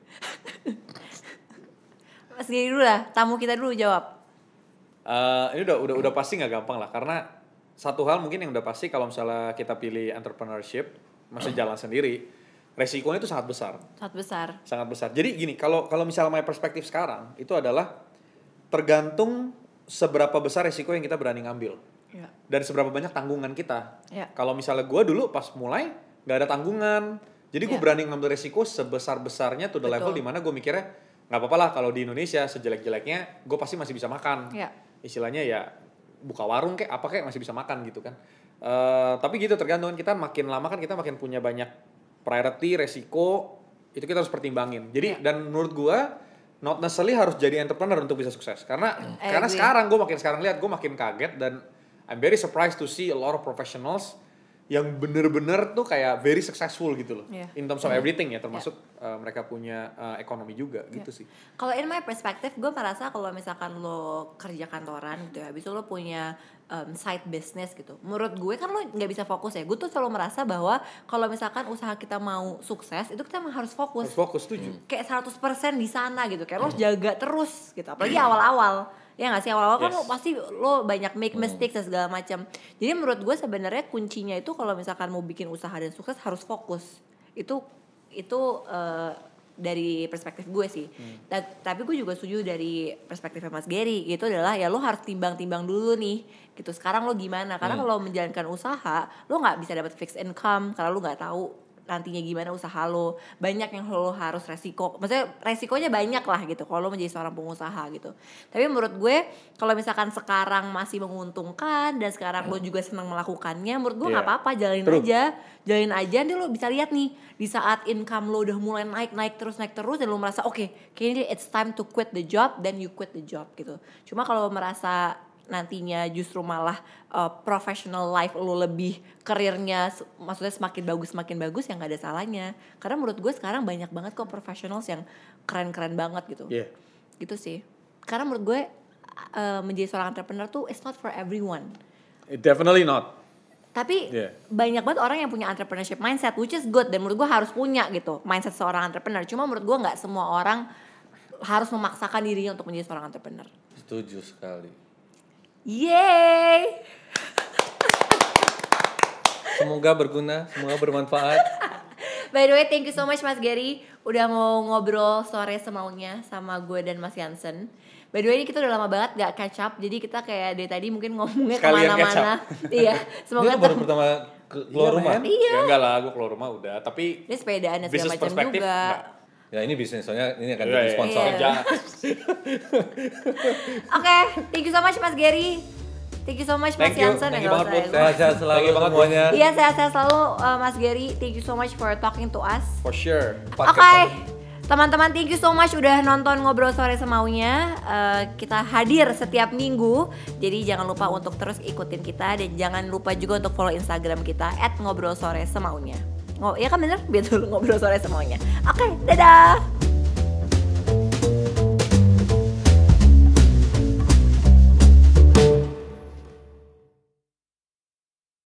Mas Giri dulu lah, tamu kita dulu jawab. Ini udah pasti nggak gampang lah, karena satu hal mungkin yang udah pasti kalau misalnya kita pilih entrepreneurship masih jalan sendiri, resikonya itu sangat besar. Sangat besar. Jadi gini, kalau misalnya my perspektif sekarang itu adalah tergantung seberapa besar resiko yang kita berani ngambil ya. Dan seberapa banyak tanggungan kita. Ya. Kalau misalnya gue dulu pas mulai nggak ada tanggungan, jadi gue berani ngambil resiko sebesar-besarnya to the level dimana gue mikirnya nggak apa-apa lah kalau di Indonesia sejelek-jeleknya gue pasti masih bisa makan. Ya. Istilahnya ya buka warung kayak apa kayak masih bisa makan gitu kan. Tapi gitu tergantung kita makin lama kan kita makin punya banyak priority, resiko itu kita harus pertimbangin. Jadi dan menurut gue not necessarily harus jadi entrepreneur untuk bisa sukses. Karena sekarang gue makin sekarang lihat gue makin kaget dan I'm very surprised to see a lot of professionals yang bener-bener tuh kayak very successful gitu loh. Yeah. In terms of everything ya, termasuk mereka punya ekonomi juga gitu sih. Kalau in my perspective, gue merasa kalau misalkan lo kerja kantoran gitu ya, habis itu lo punya side business gitu. Menurut gue kan lo gak bisa fokus ya. Gue tuh selalu merasa bahwa kalau misalkan usaha kita mau sukses, itu kita harus fokus. Harus fokus, setuju. Kayak 100% di sana gitu, kayak lo harus jaga terus gitu. Apalagi awal-awal. Ya nggak sih awal-awal kan lo pasti lo banyak make mistakes dan segala macam. Jadi menurut gue sebenarnya kuncinya itu kalau misalkan mau bikin usaha dan sukses harus fokus. Itu dari perspektif gue sih. Tapi gue juga setuju dari perspektifnya Mas Gary. Itu adalah ya lo harus timbang-timbang dulu nih. Gitu sekarang lo gimana? Karena kalau menjalankan usaha lo nggak bisa dapat fixed income karena lo nggak tahu nantinya gimana usaha lo. Banyak yang lo harus resiko. Maksudnya resikonya banyak lah gitu kalau lo menjadi seorang pengusaha gitu. Tapi menurut gue kalau misalkan sekarang masih menguntungkan dan sekarang lo juga senang melakukannya, menurut gue gak apa-apa, jalanin aja nanti lo bisa lihat nih di saat income lo udah mulai naik terus dan lo merasa oke, kayaknya it's time to quit the job, then you quit the job gitu. Cuma kalau merasa nantinya justru malah professional life lo lebih karirnya maksudnya semakin bagus yang gak ada salahnya. Karena menurut gue sekarang banyak banget kok professionals yang keren-keren banget gitu. Gitu sih. Karena menurut gue menjadi seorang entrepreneur tuh it's not for everyone. It definitely not. Tapi banyak banget orang yang punya entrepreneurship mindset which is good dan menurut gue harus punya gitu mindset seorang entrepreneur. Cuma menurut gue gak semua orang harus memaksakan dirinya untuk menjadi seorang entrepreneur. Setuju sekali. Yeay. Semoga berguna, semoga bermanfaat. By the way, thank you so much Mas Gary udah mau ngobrol sore semaunya sama gue dan Mas Jansen. By the way, kita udah lama banget gak catch up. Jadi kita kayak dari tadi mungkin ngomongnya sekalian kemana-mana. Iya, semoga baru pertama keluar rumah. Iya. Ya enggak lah, gue keluar rumah udah. Tapi ini sepedaan dan segala macam juga. Ya ini bisnis, soalnya ini akan jadi sponsor. Oke, thank you so much Mas Gary. Thank you so much Mas Jansen. Sehat-sehat selalu semuanya. Iya, sehat-sehat selalu Mas Gary. Thank you so much for talking to us. For sure. Oke. Teman-teman, thank you so much udah nonton Ngobrol Sore Semaunya. Kita hadir setiap minggu. Jadi jangan lupa untuk terus ikutin kita. Dan jangan lupa juga untuk follow Instagram kita @ngobrolsoresemaunya. Ya kan bener? Biar dulu Ngobrol Sore Semaunya. Oke, dadah!